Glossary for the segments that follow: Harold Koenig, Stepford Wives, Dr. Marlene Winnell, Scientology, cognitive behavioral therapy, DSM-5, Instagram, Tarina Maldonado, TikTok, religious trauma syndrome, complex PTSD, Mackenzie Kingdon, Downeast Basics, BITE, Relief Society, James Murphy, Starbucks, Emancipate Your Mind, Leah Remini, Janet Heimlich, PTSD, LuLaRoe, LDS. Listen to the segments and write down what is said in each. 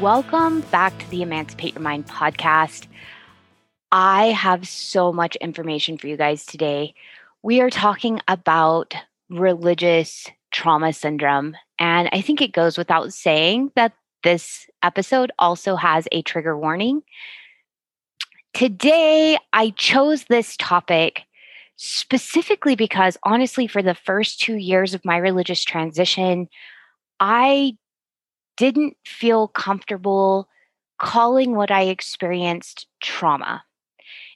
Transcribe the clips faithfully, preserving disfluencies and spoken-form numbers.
Welcome back to the Emancipate Your Mind podcast. I have so much information for you guys today. We are talking about religious trauma syndrome, and I think it goes without saying that this episode also has a trigger warning. Today, I chose this topic specifically because, honestly, for the first two years of my religious transition, I didn't feel comfortable calling what I experienced trauma.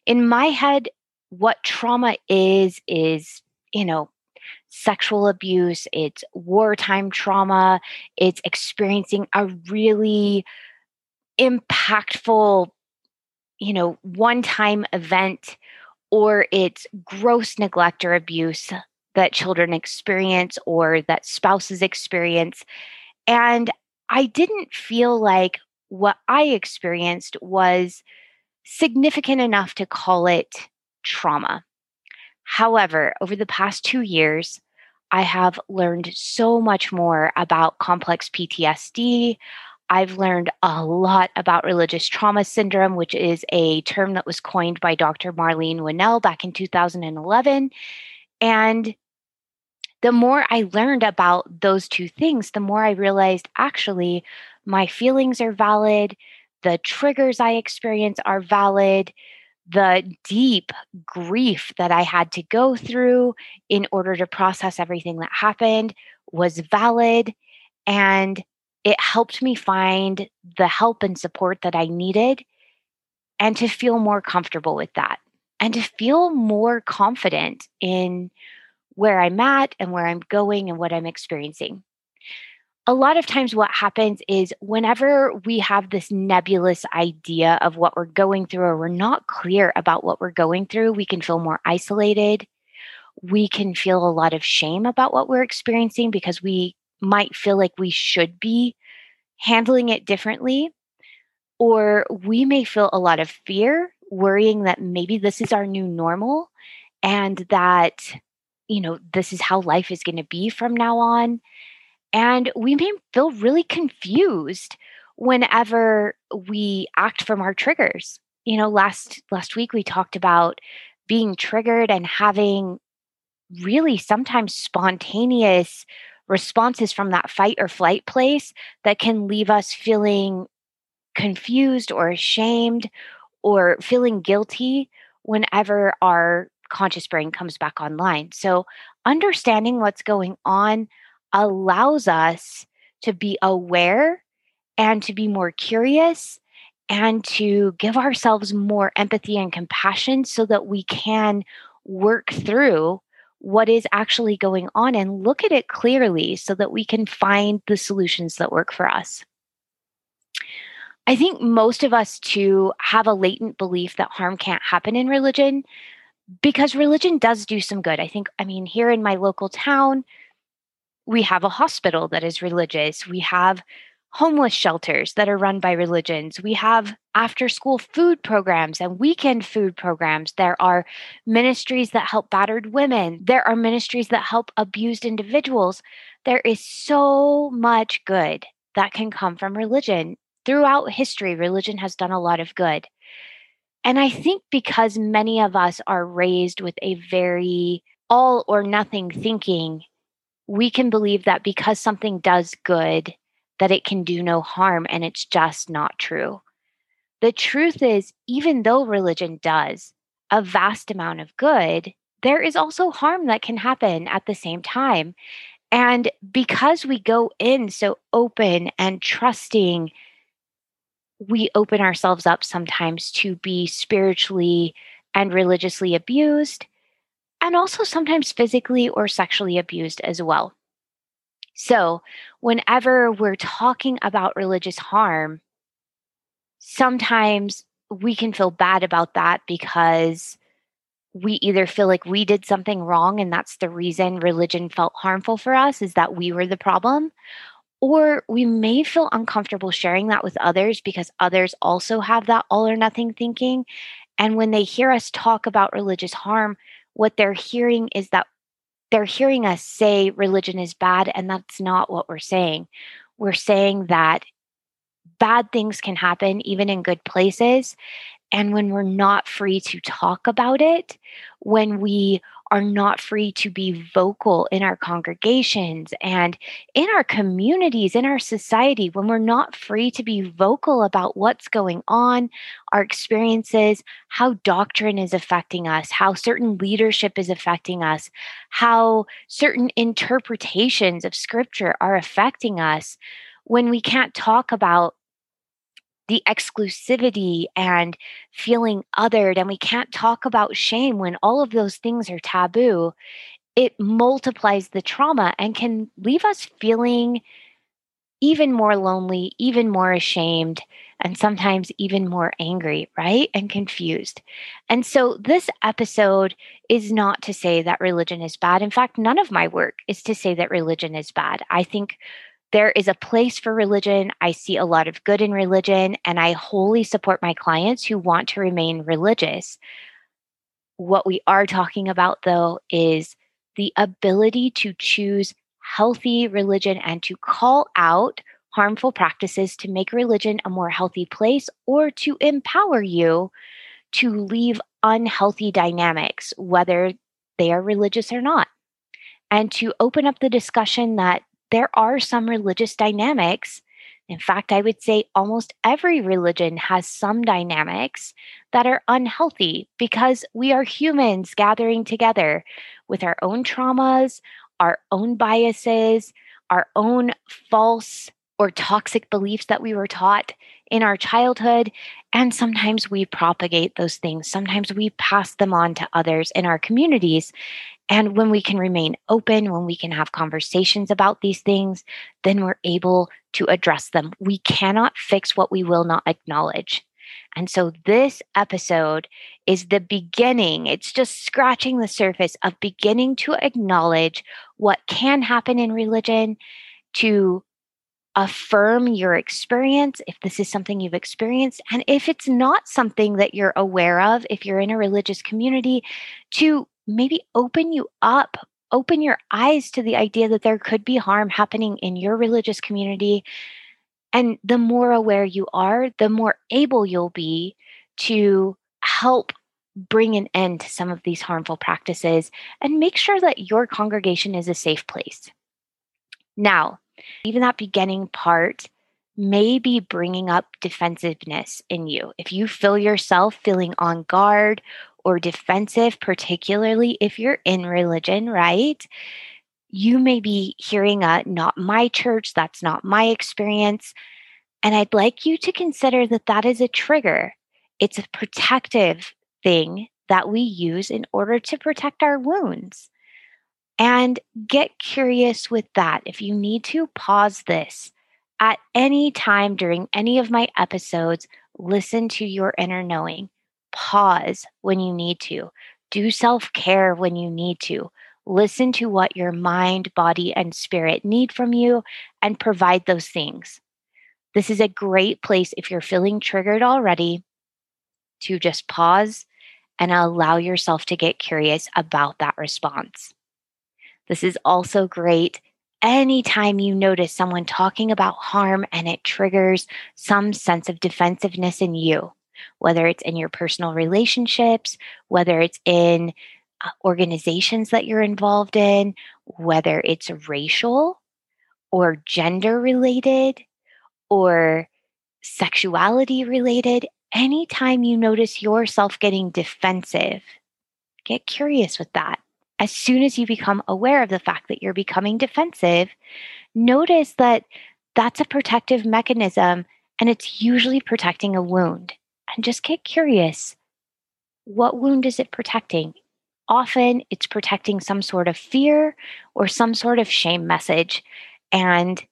In my head, what trauma is, is, you know, sexual abuse, it's wartime trauma, it's experiencing a really impactful, you know, one-time event, or it's gross neglect or abuse that children experience or that spouses experience. And I didn't feel like what I experienced was significant enough to call it trauma. However, over the past two years, I have learned so much more about complex P T S D. I've learned a lot about religious trauma syndrome, which is a term that was coined by Doctor Marlene Winnell back in two thousand eleven. And the more I learned about those two things, the more I realized, actually, my feelings are valid, the triggers I experience are valid, the deep grief that I had to go through in order to process everything that happened was valid, and it helped me find the help and support that I needed and to feel more comfortable with that and to feel more confident in where I'm at and where I'm going and what I'm experiencing. A lot of times what happens is whenever we have this nebulous idea of what we're going through, or we're not clear about what we're going through, we can feel more isolated. We can feel a lot of shame about what we're experiencing because we might feel like we should be handling it differently. Or we may feel a lot of fear, worrying that maybe this is our new normal and that, you know, this is how life is going to be from now on. And we may feel really confused whenever we act from our triggers. You know, last last week we talked about being triggered and having really sometimes spontaneous responses from that fight or flight place that can leave us feeling confused or ashamed or feeling guilty whenever our conscious brain comes back online. So understanding what's going on allows us to be aware and to be more curious and to give ourselves more empathy and compassion so that we can work through what is actually going on and look at it clearly so that we can find the solutions that work for us. I think most of us too have a latent belief that harm can't happen in religion, because religion does do some good. I think, I mean, here in my local town, we have a hospital that is religious. We have homeless shelters that are run by religions. We have after-school food programs and weekend food programs. There are ministries that help battered women. There are ministries that help abused individuals. There is so much good that can come from religion. Throughout history, religion has done a lot of good. And I think because many of us are raised with a very all or nothing thinking, we can believe that because something does good, that it can do no harm, and it's just not true. The truth is, even though religion does a vast amount of good, there is also harm that can happen at the same time. And because we go in so open and trusting, we open ourselves up sometimes to be spiritually and religiously abused, and also sometimes physically or sexually abused as well. So whenever we're talking about religious harm, sometimes we can feel bad about that because we either feel like we did something wrong and that's the reason religion felt harmful for us, is that we were the problem, or we may feel uncomfortable sharing that with others because others also have that all or nothing thinking. And when they hear us talk about religious harm, what they're hearing is that they're hearing us say religion is bad, and that's not what we're saying. We're saying that bad things can happen even in good places. And when we're not free to talk about it, when we are not free to be vocal in our congregations and in our communities, in our society, when we're not free to be vocal about what's going on, our experiences, how doctrine is affecting us, how certain leadership is affecting us, how certain interpretations of scripture are affecting us, when we can't talk about the exclusivity and feeling othered, and we can't talk about shame, when all of those things are taboo, it multiplies the trauma and can leave us feeling even more lonely, even more ashamed, and sometimes even more angry, right? And confused. And so this episode is not to say that religion is bad. In fact, none of my work is to say that religion is bad. I think there is a place for religion. I see a lot of good in religion, and I wholly support my clients who want to remain religious. What we are talking about, though, is the ability to choose healthy religion and to call out harmful practices to make religion a more healthy place, or to empower you to leave unhealthy dynamics, whether they are religious or not, and to open up the discussion that there are some religious dynamics. In fact, I would say almost every religion has some dynamics that are unhealthy, because we are humans gathering together with our own traumas, our own biases, our own false or toxic beliefs that we were taught in our childhood. And sometimes we propagate those things. Sometimes we pass them on to others in our communities. And when we can remain open, when we can have conversations about these things, then we're able to address them. We cannot fix what we will not acknowledge. And so this episode is the beginning. It's just scratching the surface of beginning to acknowledge what can happen in religion, to affirm your experience if this is something you've experienced. And if it's not something that you're aware of, if you're in a religious community, to maybe open you up, open your eyes to the idea that there could be harm happening in your religious community. And the more aware you are, the more able you'll be to help bring an end to some of these harmful practices and make sure that your congregation is a safe place. Now, even that beginning part may be bringing up defensiveness in you. If you feel yourself feeling on guard or defensive, particularly if you're in religion, right? You may be hearing a, not my church, that's not my experience. And I'd like you to consider that that is a trigger. It's a protective thing that we use in order to protect our wounds. And get curious with that. If you need to, pause this. At any time during any of my episodes, listen to your inner knowing. Pause when you need to. Do self-care when you need to. Listen to what your mind, body, and spirit need from you and provide those things. This is a great place, if you're feeling triggered already, to just pause and allow yourself to get curious about that response. This is also great anytime you notice someone talking about harm and it triggers some sense of defensiveness in you. Whether it's in your personal relationships, whether it's in organizations that you're involved in, whether it's racial or gender related or sexuality related, anytime you notice yourself getting defensive, get curious with that. As soon as you become aware of the fact that you're becoming defensive, notice that that's a protective mechanism, and it's usually protecting a wound. And just get curious, what wound is it protecting? often it's protecting some sort of fear or some sort of shame message. And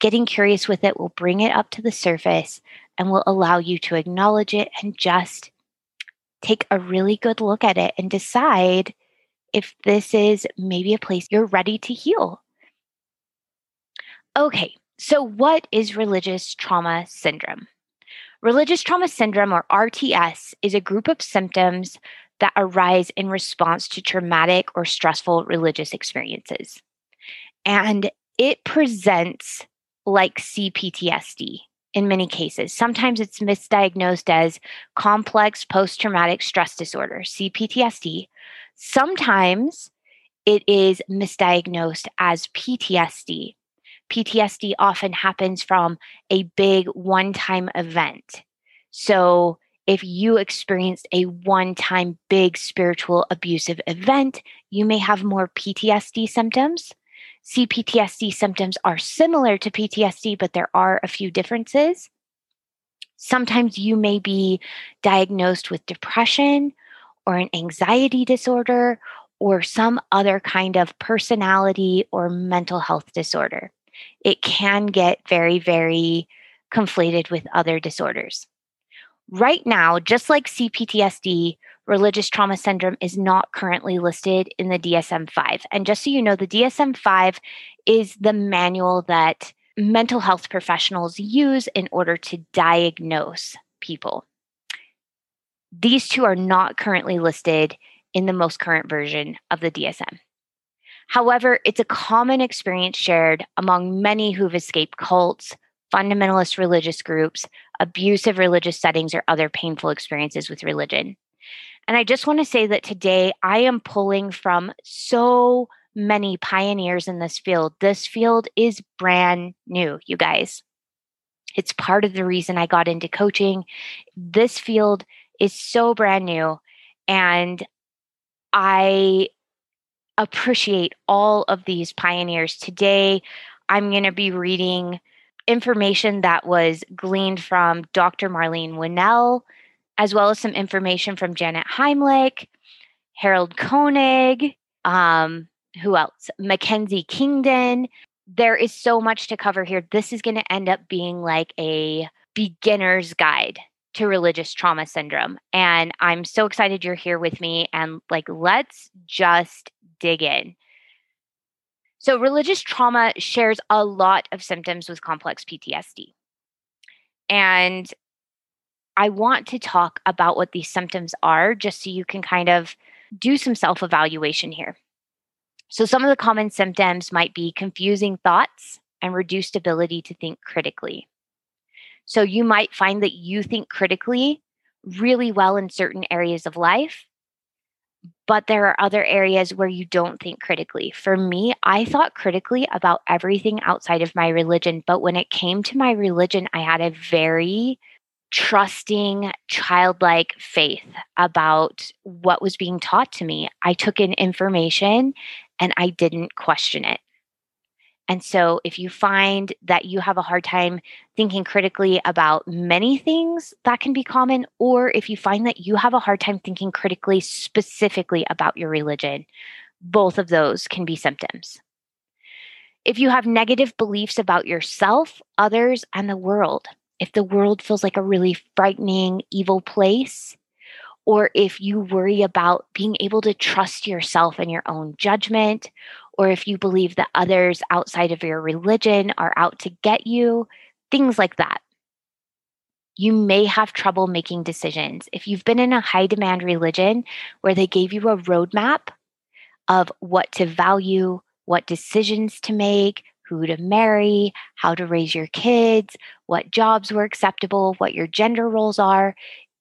getting curious with it will bring it up to the surface and will allow you to acknowledge it and just take a really good look at it and decide if this is maybe a place you're ready to heal. Okay, so what is religious trauma syndrome? Religious trauma syndrome, or R T S, is a group of symptoms that arise in response to traumatic or stressful religious experiences. And it presents like C P T S D in many cases. Sometimes it's misdiagnosed as complex post-traumatic stress disorder, C P T S D. Sometimes it is misdiagnosed as P T S D. P T S D often happens from a big one-time event. So if you experienced a one-time big spiritual abusive event, you may have more P T S D symptoms. C P T S D symptoms are similar to P T S D, but there are a few differences. Sometimes you may be diagnosed with depression or an anxiety disorder or some other kind of personality or mental health disorder. It can get very, very conflated with other disorders. Right now, just like C P T S D, religious trauma syndrome is not currently listed in the D S M five. And just so you know, the D S M five is the manual that mental health professionals use in order to diagnose people. These two are not currently listed in the most current version of the D S M. However, it's a common experience shared among many who've escaped cults, fundamentalist religious groups, abusive religious settings, or other painful experiences with religion. And I just want to say that today I am pulling from so many pioneers in this field. This field is brand new, you guys. It's part of the reason I got into coaching. This field is so brand new, and I appreciate all of these pioneers. Today, I'm going to be reading information that was gleaned from Doctor Marlene Winnell, as well as some information from Janet Heimlich, Harold Koenig, um, who else? Mackenzie Kingdon. There is so much to cover here. This is going to end up being like a beginner's guide to religious trauma syndrome. And I'm so excited you're here with me. And like, let's just dig in. So religious trauma shares a lot of symptoms with complex P T S D. And I want to talk about what these symptoms are just so you can kind of do some self-evaluation here. So some of the common symptoms might be confusing thoughts and reduced ability to think critically. So you might find that you think critically really well in certain areas of life, but there are other areas where you don't think critically. For me, I thought critically about everything outside of my religion, but when it came to my religion, I had a very trusting, childlike faith about what was being taught to me. I took in information and I didn't question it. And so if you find that you have a hard time thinking critically about many things, that can be common. Or if you find that you have a hard time thinking critically specifically about your religion, both of those can be symptoms. If you have negative beliefs about yourself, others, and the world, if the world feels like a really frightening, evil place, or if you worry about being able to trust yourself and your own judgment, or if you believe that others outside of your religion are out to get you, things like that. You may have trouble making decisions. If you've been in a high-demand religion where they gave you a roadmap of what to value, what decisions to make, who to marry, how to raise your kids, what jobs were acceptable, what your gender roles are,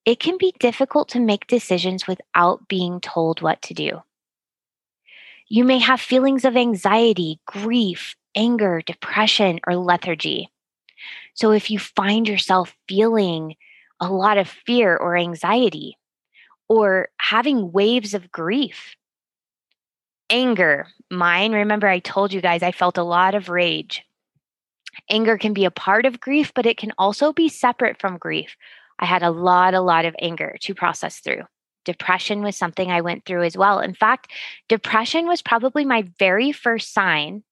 it can be difficult to make decisions without being told what to do. You may have feelings of anxiety, grief, anger, depression, or lethargy. So if you find yourself feeling a lot of fear or anxiety, or having waves of grief, anger, mine, remember I told you guys I felt a lot of rage. Anger can be a part of grief, but it can also be separate from grief. I had a lot, a lot of anger to process through. Depression was something I went through as well. In fact, depression was probably my very first sign.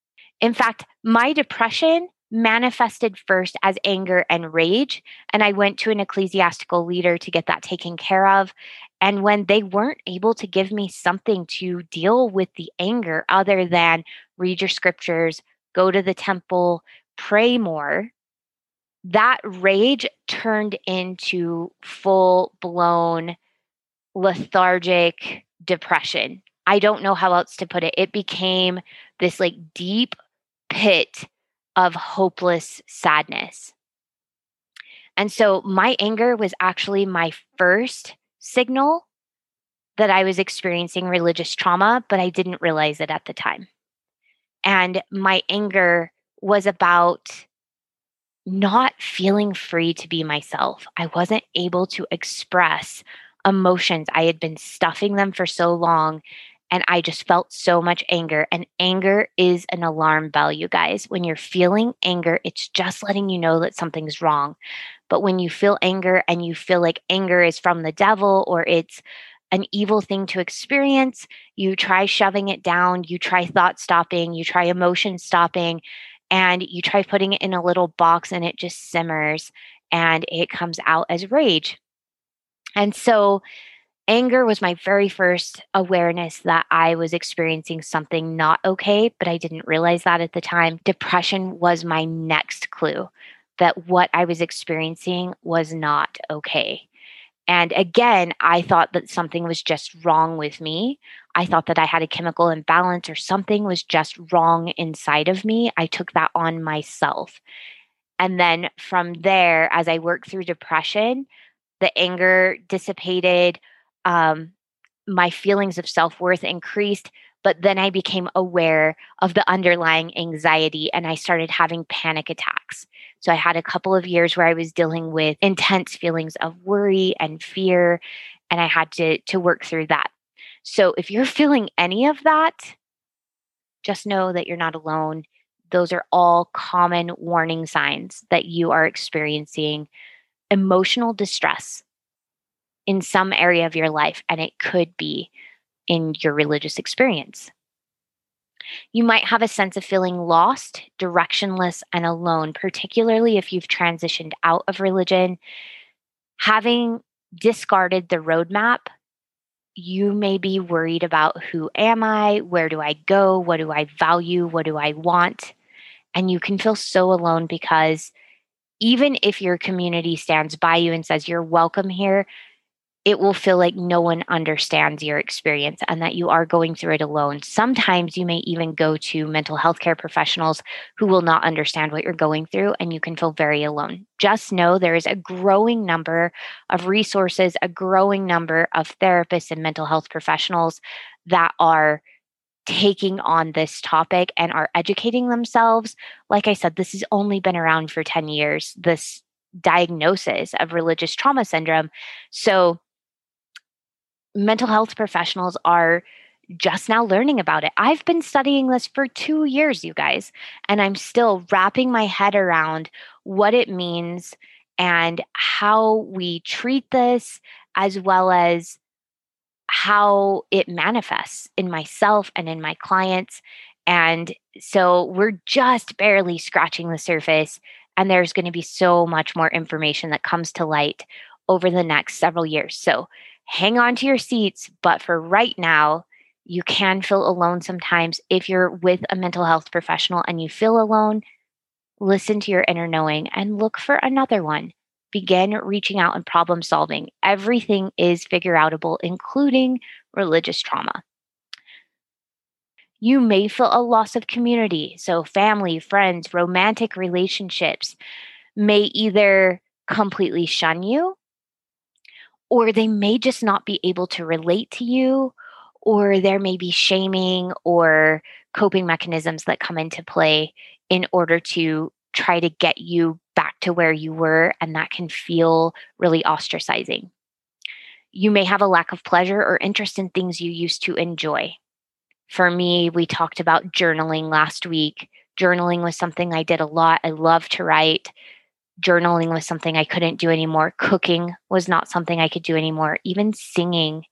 In fact, my depression manifested first as anger and rage. And I went to an ecclesiastical leader to get that taken care of. And when they weren't able to give me something to deal with the anger other than read your scriptures, go to the temple, pray more, that rage turned into full-blown lethargic depression. I don't know how else to put it. It became this like deep pit of hopeless sadness. And so my anger was actually my first signal that I was experiencing religious trauma, but I didn't realize it at the time. And my anger was about not feeling free to be myself. I wasn't able to express emotions. I had been stuffing them for so long, and I just felt so much anger. And anger is an alarm bell, you guys. When you're feeling anger, it's just letting you know that something's wrong. But when you feel anger and you feel like anger is from the devil or it's an evil thing to experience, you try shoving it down, you try thought stopping, you try emotion stopping, and you try putting it in a little box, and it just simmers and it comes out as rage. And so anger was my very first awareness that I was experiencing something not okay, but I didn't realize that at the time. Depression was my next clue that what I was experiencing was not okay. And again, I thought that something was just wrong with me. I thought that I had a chemical imbalance or something was just wrong inside of me. I took that on myself. And then from there, as I worked through depression, the anger dissipated, um, my feelings of self-worth increased, but then I became aware of the underlying anxiety and I started having panic attacks. So I had a couple of years where I was dealing with intense feelings of worry and fear, and I had to, to work through that. So if you're feeling any of that, just know that you're not alone. Those are all common warning signs that you are experiencing emotional distress in some area of your life, and it could be in your religious experience. You might have a sense of feeling lost, directionless, and alone, particularly if you've transitioned out of religion. Having discarded the roadmap, you may be worried about who am I, where do I go, what do I value, what do I want? And you can feel so alone because even if your community stands by you and says you're welcome here, it will feel like no one understands your experience and that you are going through it alone. Sometimes you may even go to mental health care professionals who will not understand what you're going through, and you can feel very alone. Just know there is a growing number of resources, a growing number of therapists and mental health professionals that are taking on this topic and are educating themselves. Like I said, this has only been around for ten years, this diagnosis of religious trauma syndrome. So mental health professionals are just now learning about it. I've been studying this for two years, you guys, and I'm still wrapping my head around what it means and how we treat this, as well as how it manifests in myself and in my clients. And so we're just barely scratching the surface, and there's going to be so much more information that comes to light over the next several years. So hang on to your seats, but for right now, you can feel alone sometimes. If you're with a mental health professional and you feel alone, listen to your inner knowing and look for another one. Begin reaching out and problem solving. Everything is figure outable, including religious trauma. You may feel a loss of community. So family, friends, romantic relationships may either completely shun you, or they may just not be able to relate to you, or there may be shaming or coping mechanisms that come into play in order to try to get you back to where you were, and that can feel really ostracizing. You may have a lack of pleasure or interest in things you used to enjoy. For me, we talked about journaling last week. Journaling was something I did a lot. I love to write. Journaling was something I couldn't do anymore. Cooking was not something I could do anymore. Even singing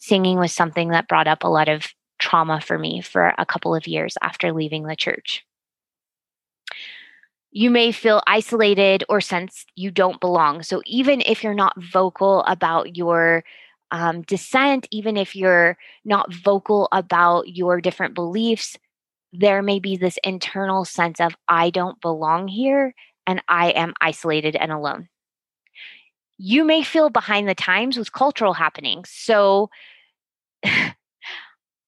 singing was something that brought up a lot of trauma for me for a couple of years after leaving the church. You may feel isolated or sense you don't belong. So even if you're not vocal about your um, dissent, even if you're not vocal about your different beliefs, there may be this internal sense of, I don't belong here and I am isolated and alone. You may feel behind the times with cultural happenings. So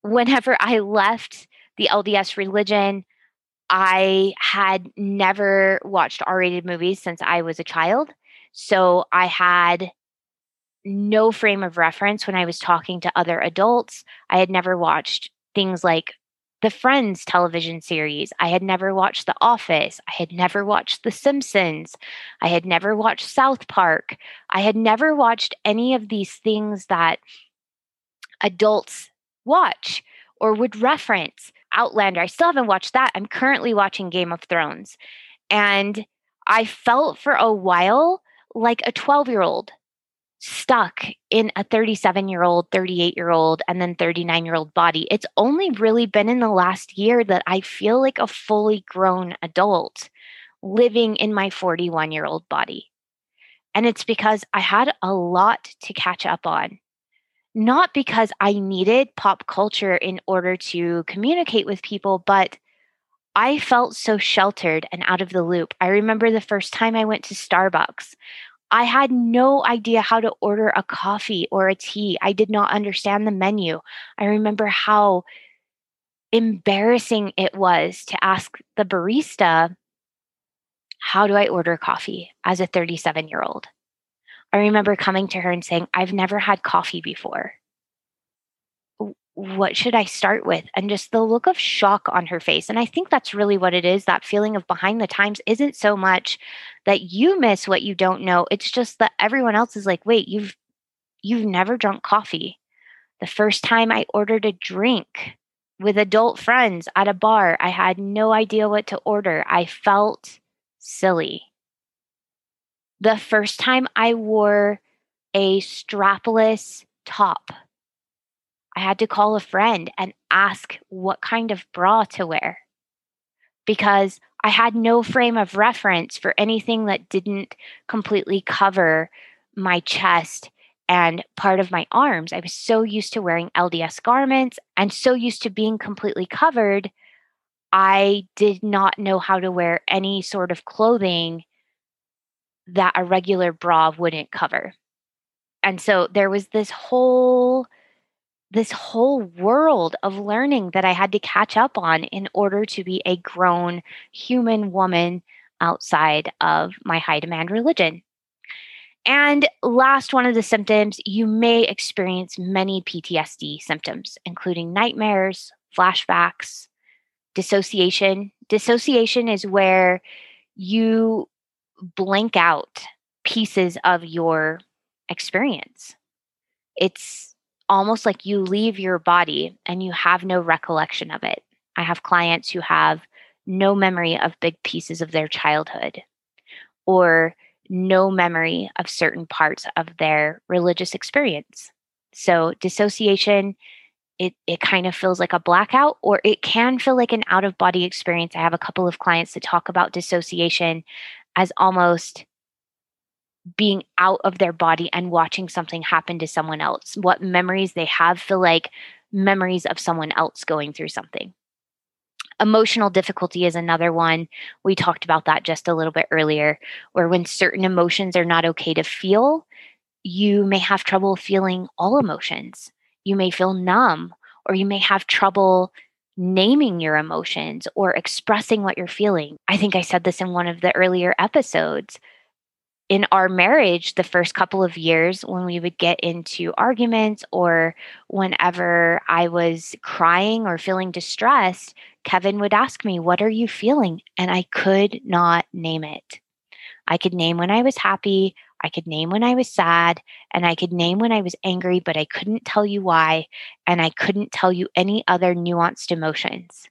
whenever I left the L D S religion, I had never watched R-rated movies since I was a child. So I had no frame of reference when I was talking to other adults. I had never watched things like the Friends television series. I had never watched The Office. I had never watched The Simpsons. I had never watched South Park. I had never watched any of these things that adults watch or would reference. Outlander, I still haven't watched that. I'm currently watching Game of Thrones. And I felt for a while like a twelve-year-old stuck in a thirty-seven-year-old, thirty-eight-year-old, and then thirty-nine-year-old body. It's only really been in the last year that I feel like a fully grown adult living in my forty-one-year-old body. And it's because I had a lot to catch up on. Not because I needed pop culture in order to communicate with people, but I felt so sheltered and out of the loop. I remember the first time I went to Starbucks. I had no idea how to order a coffee or a tea. I did not understand the menu. I remember how embarrassing it was to ask the barista, how do I order coffee as a thirty-seven-year-old? I remember coming to her and saying, I've never had coffee before. What should I start with? And just the look of shock on her face. And I think that's really what it is. That feeling of behind the times isn't so much that you miss what you don't know. It's just that everyone else is like, wait, you've you've never drunk coffee. The first time I ordered a drink with adult friends at a bar, I had no idea what to order. I felt silly. The first time I wore a strapless top, I had to call a friend and ask what kind of bra to wear because I had no frame of reference for anything that didn't completely cover my chest and part of my arms. I was so used to wearing L D S garments and so used to being completely covered. I did not know how to wear any sort of clothing that a regular bra wouldn't cover. And so there was this whole, this whole world of learning that I had to catch up on in order to be a grown human woman outside of my high demand religion. And last, one of the symptoms, you may experience many P T S D symptoms, including nightmares, flashbacks, dissociation. Dissociation is where you blank out pieces of your experience. It's almost like you leave your body and you have no recollection of it. I have clients who have no memory of big pieces of their childhood or no memory of certain parts of their religious experience. So dissociation, it it kind of feels like a blackout, or it can feel like an out-of-body experience. I have a couple of clients that talk about dissociation as almost being out of their body and watching something happen to someone else. What memories they have feel like memories of someone else going through something. Emotional difficulty is another one. We talked about that just a little bit earlier, where when certain emotions are not okay to feel, you may have trouble feeling all emotions. You may feel numb, or you may have trouble naming your emotions or expressing what you're feeling. I think I said this in one of the earlier episodes. In our marriage, the first couple of years when we would get into arguments or whenever I was crying or feeling distressed, Kevin would ask me, "What are you feeling?" And I could not name it. I could name when I was happy, I could name when I was sad, and I could name when I was angry, but I couldn't tell you why, and I couldn't tell you any other nuanced emotions.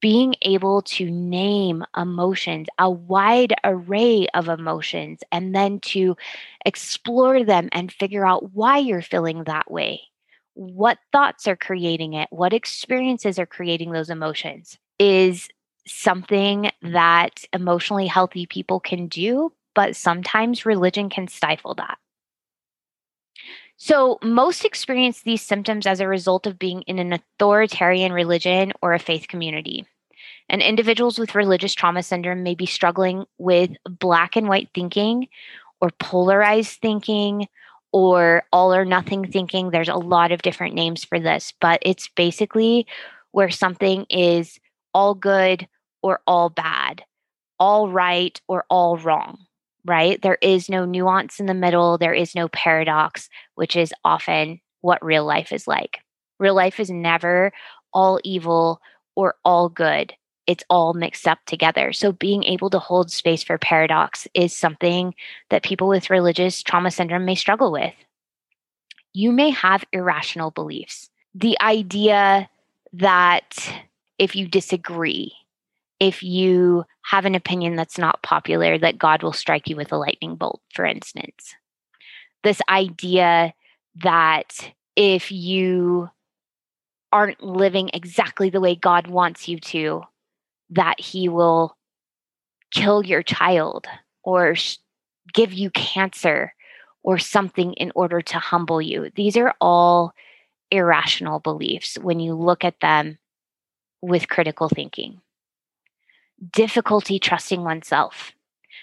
Being able to name emotions, a wide array of emotions, and then to explore them and figure out why you're feeling that way, what thoughts are creating it, what experiences are creating those emotions, is something that emotionally healthy people can do, but sometimes religion can stifle that. So most experience these symptoms as a result of being in an authoritarian religion or a faith community. And individuals with religious trauma syndrome may be struggling with black and white thinking or polarized thinking or all or nothing thinking. There's a lot of different names for this, but it's basically where something is all good or all bad, all right or all wrong, right? There is no nuance in the middle. There is no paradox, which is often what real life is like. Real life is never all evil or all good. It's all mixed up together. So being able to hold space for paradox is something that people with religious trauma syndrome may struggle with. You may have irrational beliefs. The idea that if you disagree, if you have an opinion that's not popular, that God will strike you with a lightning bolt, for instance. This idea that if you aren't living exactly the way God wants you to, that he will kill your child or sh- give you cancer or something in order to humble you. These are all irrational beliefs when you look at them with critical thinking. Difficulty trusting oneself,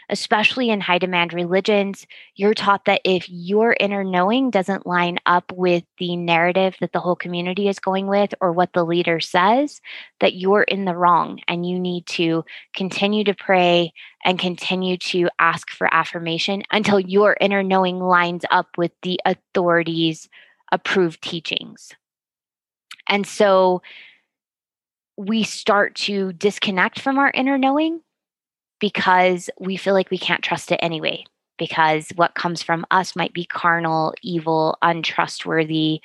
especially in high demand religions, you're taught that if your inner knowing doesn't line up with the narrative that the whole community is going with or what the leader says, that you're in the wrong and you need to continue to pray and continue to ask for affirmation until your inner knowing lines up with the authority's approved teachings. And so we start to disconnect from our inner knowing because we feel like we can't trust it anyway, because what comes from us might be carnal, evil, untrustworthy,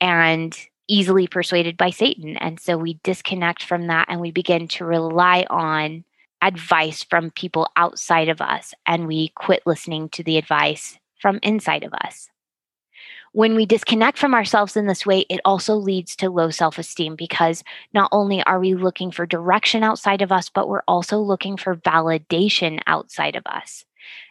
and easily persuaded by Satan. And so we disconnect from that and we begin to rely on advice from people outside of us, and we quit listening to the advice from inside of us. When we disconnect from ourselves in this way, it also leads to low self-esteem, because not only are we looking for direction outside of us, but we're also looking for validation outside of us.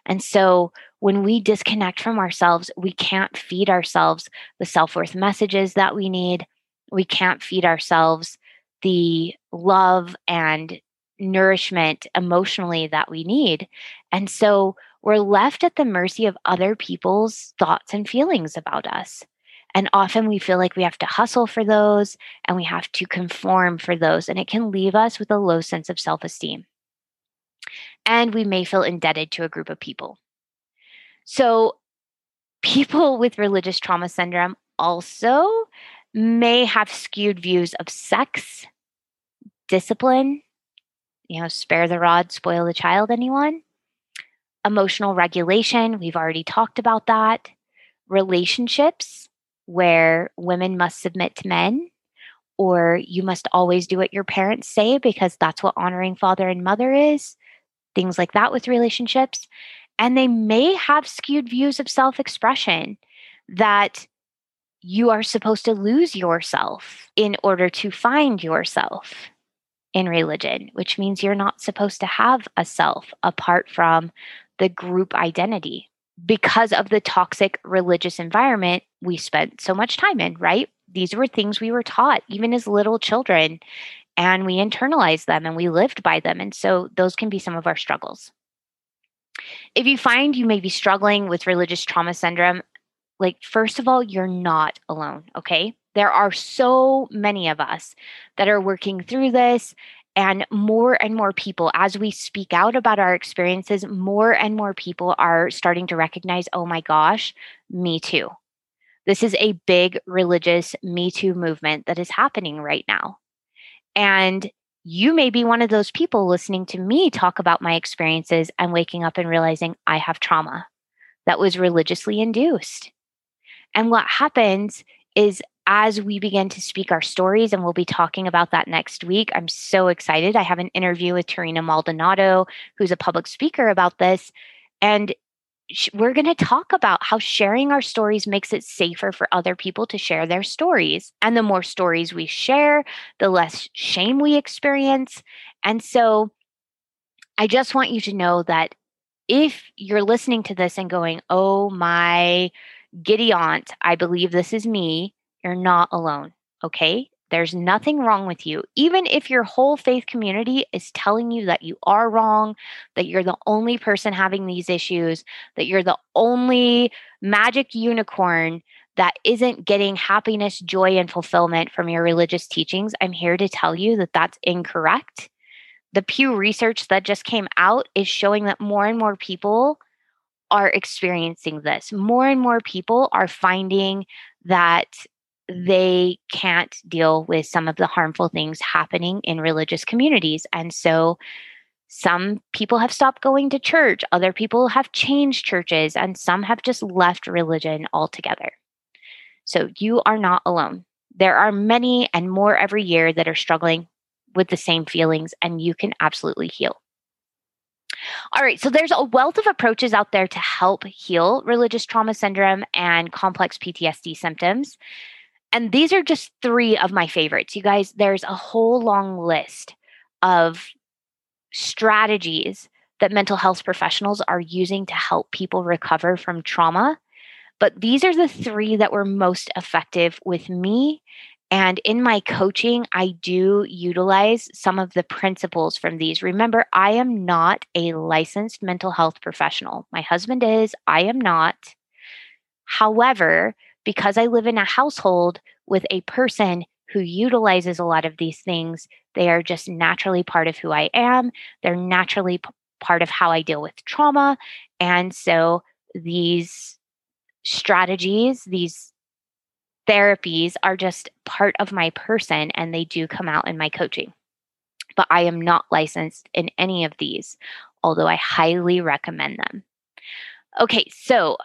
And so when we disconnect from ourselves, we can't feed ourselves the self-worth messages that we need. We can't feed ourselves the love and nourishment emotionally that we need. And so we're left at the mercy of other people's thoughts and feelings about us. And often we feel like we have to hustle for those and we have to conform for those. And it can leave us with a low sense of self-esteem. And we may feel indebted to a group of people. So people with religious trauma syndrome also may have skewed views of sex, discipline, you know, spare the rod, spoil the child, anyone. Emotional regulation, we've already talked about that. Relationships, where women must submit to men, or you must always do what your parents say because that's what honoring father and mother is, things like that with relationships. And they may have skewed views of self-expression, that you are supposed to lose yourself in order to find yourself in religion, which means you're not supposed to have a self apart from the group identity, because of the toxic religious environment we spent so much time in, right? These were things we were taught even as little children, and we internalized them and we lived by them. And so those can be some of our struggles. If you find you may be struggling with religious trauma syndrome, like, first of all, you're not alone, okay? There are so many of us that are working through this, and more and more people, as we speak out about our experiences, more and more people are starting to recognize, oh my gosh, me too. This is a big religious Me Too movement that is happening right now. And you may be one of those people listening to me talk about my experiences and waking up and realizing I have trauma that was religiously induced. And what happens is, as we begin to speak our stories, and we'll be talking about that next week, I'm so excited. I have an interview with Tarina Maldonado, who's a public speaker, about this. And we're going to talk about how sharing our stories makes it safer for other people to share their stories. And the more stories we share, the less shame we experience. And so I just want you to know that if you're listening to this and going, oh, my giddy aunt, I believe this is me, you're not alone. Okay? There's nothing wrong with you. Even if your whole faith community is telling you that you are wrong, that you're the only person having these issues, that you're the only magic unicorn that isn't getting happiness, joy, and fulfillment from your religious teachings, I'm here to tell you that that's incorrect. The Pew research that just came out is showing that more and more people are experiencing this. More and more people are finding that they can't deal with some of the harmful things happening in religious communities. And so some people have stopped going to church, other people have changed churches, and some have just left religion altogether. So you are not alone. There are many and more every year that are struggling with the same feelings, and you can absolutely heal. All right, so there's a wealth of approaches out there to help heal religious trauma syndrome and complex P T S D symptoms. And these are just three of my favorites. You guys, there's a whole long list of strategies that mental health professionals are using to help people recover from trauma. But these are the three that were most effective with me. And in my coaching, I do utilize some of the principles from these. Remember, I am not a licensed mental health professional. My husband is, I am not. However, because I live in a household with a person who utilizes a lot of these things, they are just naturally part of who I am. They're naturally p- part of how I deal with trauma. And so these strategies, these therapies are just part of my person, and they do come out in my coaching. But I am not licensed in any of these, although I highly recommend them. Okay, so...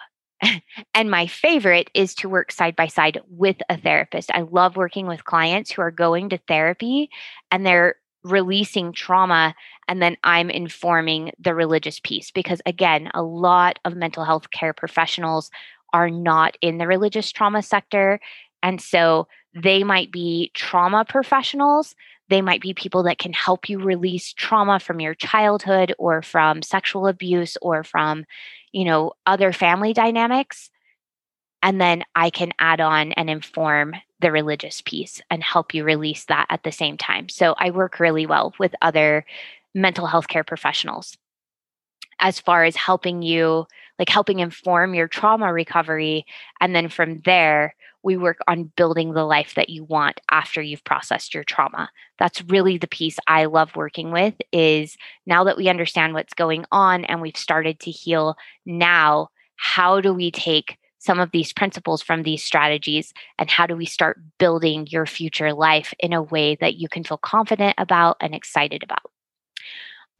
And my favorite is to work side by side with a therapist. I love working with clients who are going to therapy and they're releasing trauma, and then I'm informing the religious piece because, again, a lot of mental health care professionals are not in the religious trauma sector. And so they might be trauma professionals. They might be people that can help you release trauma from your childhood or from sexual abuse or from, you know, other family dynamics. And then I can add on and inform the religious piece and help you release that at the same time. So I work really well with other mental health care professionals as far as helping you, like helping inform your trauma recovery. And then from there, we work on building the life that you want after you've processed your trauma. That's really the piece I love working with, is now that we understand what's going on and we've started to heal, now how do we take some of these principles from these strategies and how do we start building your future life in a way that you can feel confident about and excited about?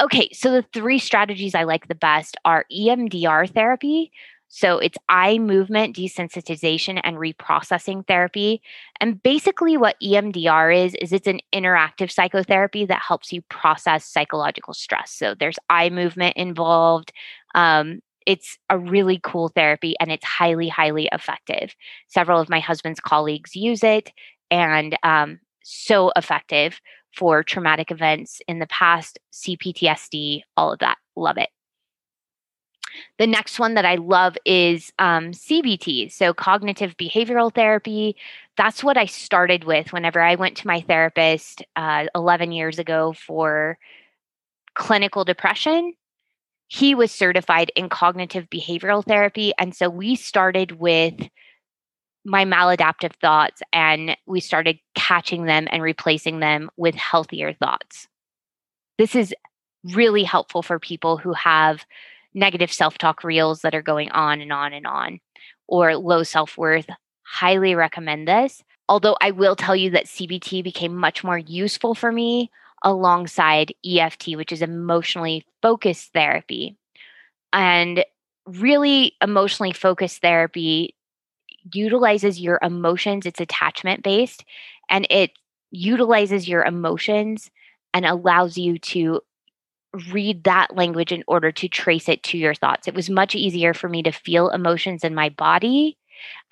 Okay, so the three strategies I like the best are E M D R therapy. So it's eye movement desensitization and reprocessing therapy. And basically what E M D R is, is it's an interactive psychotherapy that helps you process psychological stress. So there's eye movement involved. Um, it's a really cool therapy and it's highly, highly effective. Several of my husband's colleagues use it, and um, so effective for traumatic events in the past, C P T S D, all of that. Love it. The next one that I love is um, C B T, so cognitive behavioral therapy. That's what I started with whenever I went to my therapist uh, eleven years ago for clinical depression. He was certified in cognitive behavioral therapy. And so we started with my maladaptive thoughts, and we started catching them and replacing them with healthier thoughts. This is really helpful for people who have negative self-talk reels that are going on and on and on, or low self-worth. Highly recommend this. Although I will tell you that C B T became much more useful for me alongside E F T, which is emotionally focused therapy. And really, emotionally focused therapy utilizes your emotions. It's attachment-based, and it utilizes your emotions and allows you to read that language in order to trace it to your thoughts. It was much easier for me to feel emotions in my body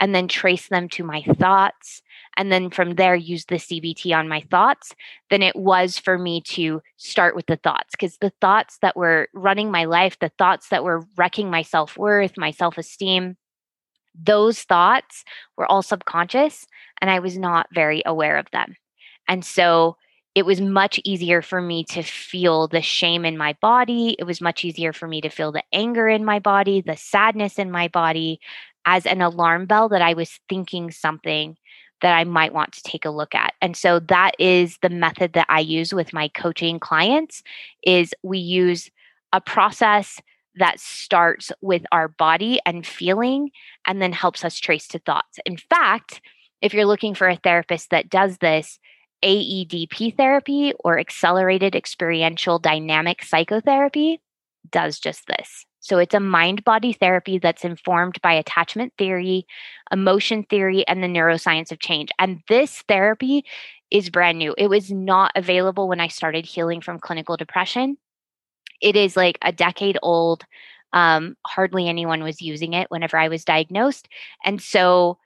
and then trace them to my thoughts, and then from there use the C B T on my thoughts than it was for me to start with the thoughts. Because the thoughts that were running my life, the thoughts that were wrecking my self-worth, my self-esteem, those thoughts were all subconscious and I was not very aware of them. And so it was much easier for me to feel the shame in my body. It was much easier for me to feel the anger in my body, the sadness in my body, as an alarm bell that I was thinking something that I might want to take a look at. And so that is the method that I use with my coaching clients. Is we use a process that starts with our body and feeling and then helps us trace to thoughts. In fact, if you're looking for a therapist that does this, A E D P therapy or accelerated experiential dynamic psychotherapy does just this. So it's a mind-body therapy that's informed by attachment theory, emotion theory, and the neuroscience of change. And this therapy is brand new. It was not available when I started healing from clinical depression. It is like a decade old. Um, hardly anyone was using it whenever I was diagnosed. And so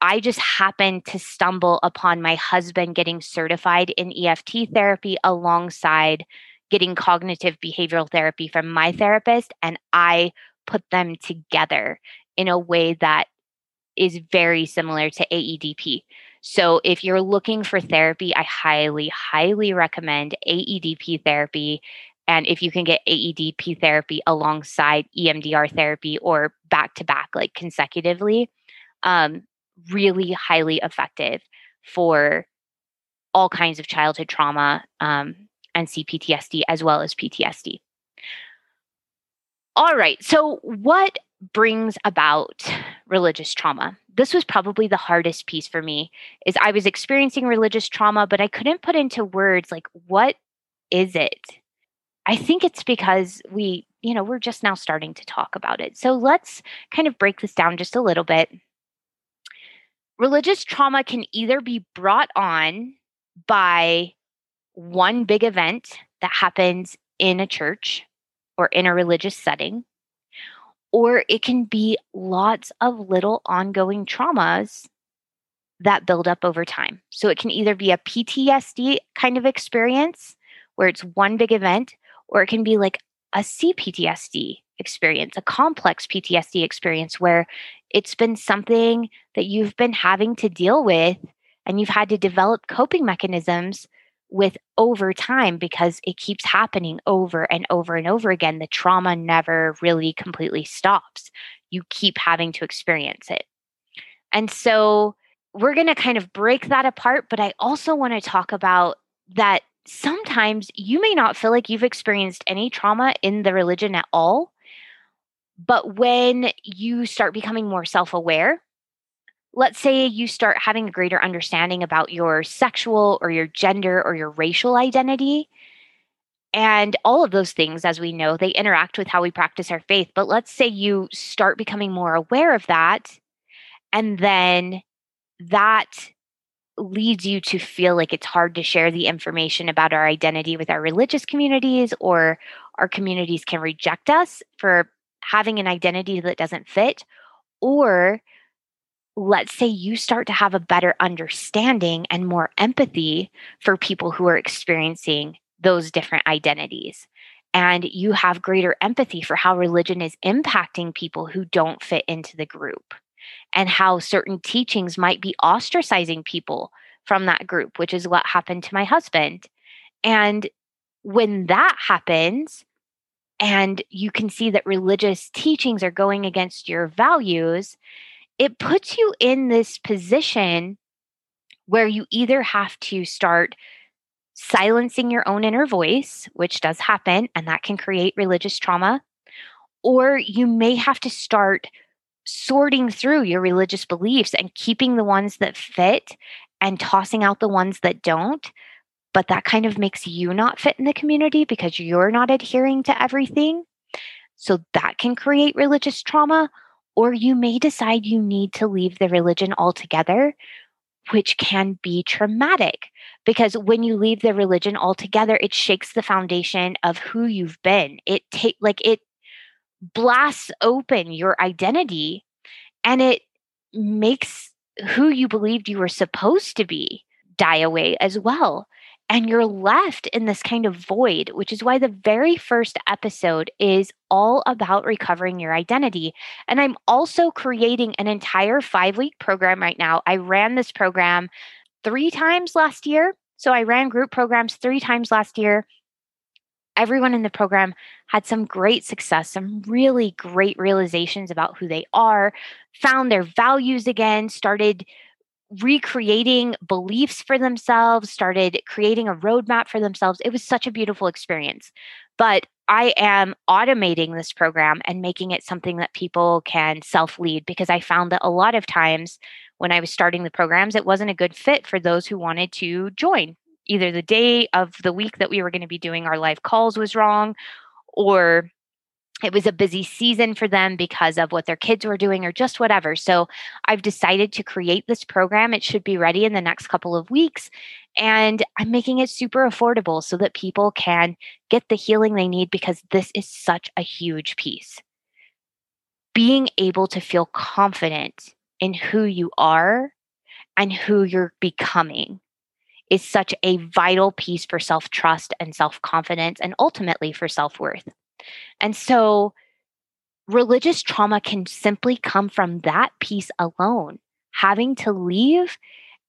I just happened to stumble upon my husband getting certified in E F T therapy alongside getting cognitive behavioral therapy from my therapist, and I put them together in a way that is very similar to A E D P. So if you're looking for therapy, I highly, highly recommend A E D P therapy. And if you can get A E D P therapy alongside E M D R therapy or back to back, like consecutively, um, really highly effective for all kinds of childhood trauma, um, and C P T S D as well as P T S D. All right, so what brings about religious trauma? This was probably the hardest piece for me, is I was experiencing religious trauma, but I couldn't put into words, like, what is it? I think it's because we, you know, we're just now starting to talk about it. So let's kind of break this down just a little bit. Religious trauma can either be brought on by one big event that happens in a church or in a religious setting, or it can be lots of little ongoing traumas that build up over time. So it can either be a P T S D kind of experience where it's one big event, or it can be like a C P T S D experience, a complex P T S D experience where it's been something that you've been having to deal with and you've had to develop coping mechanisms with over time because it keeps happening over and over and over again. The trauma never really completely stops. You keep having to experience it. And so we're going to kind of break that apart, but I also want to talk about that sometimes you may not feel like you've experienced any trauma in the religion at all, but when you start becoming more self-aware, let's say you start having a greater understanding about your sexual or your gender or your racial identity. And all of those things, as we know, they interact with how we practice our faith. But let's say you start becoming more aware of that, and then that leads you to feel like it's hard to share the information about our identity with our religious communities, or our communities can reject us for having an identity that doesn't fit. Or let's say you start to have a better understanding and more empathy for people who are experiencing those different identities. And you have greater empathy for how religion is impacting people who don't fit into the group, and how certain teachings might be ostracizing people from that group, which is what happened to my husband. And when that happens, and you can see that religious teachings are going against your values, it puts you in this position where you either have to start silencing your own inner voice, which does happen, and that can create religious trauma, or you may have to start sorting through your religious beliefs and keeping the ones that fit and tossing out the ones that don't. But that kind of makes you not fit in the community because you're not adhering to everything. So that can create religious trauma. Or you may decide you need to leave the religion altogether, which can be traumatic, because when you leave the religion altogether, it shakes the foundation of who you've been. It take like it blasts open your identity, and it makes who you believed you were supposed to be die away as well. And you're left in this kind of void, which is why the very first episode is all about recovering your identity. And I'm also creating an entire five-week program right now. I ran this program three times last year. So I ran group programs three times last year. Everyone in the program had some great success, some really great realizations about who they are, found their values again, started recreating beliefs for themselves, started creating a roadmap for themselves. It was such a beautiful experience. But I am automating this program and making it something that people can self-lead, because I found that a lot of times when I was starting the programs, it wasn't a good fit for those who wanted to join. Either the day of the week that we were going to be doing our live calls was wrong, or it was a busy season for them because of what their kids were doing, or just whatever. So I've decided to create this program. It should be ready in the next couple of weeks. And I'm making it super affordable so that people can get the healing they need, because this is such a huge piece. Being able to feel confident in who you are and who you're becoming is such a vital piece for self-trust and self-confidence, and ultimately for self-worth. And so religious trauma can simply come from that piece alone, having to leave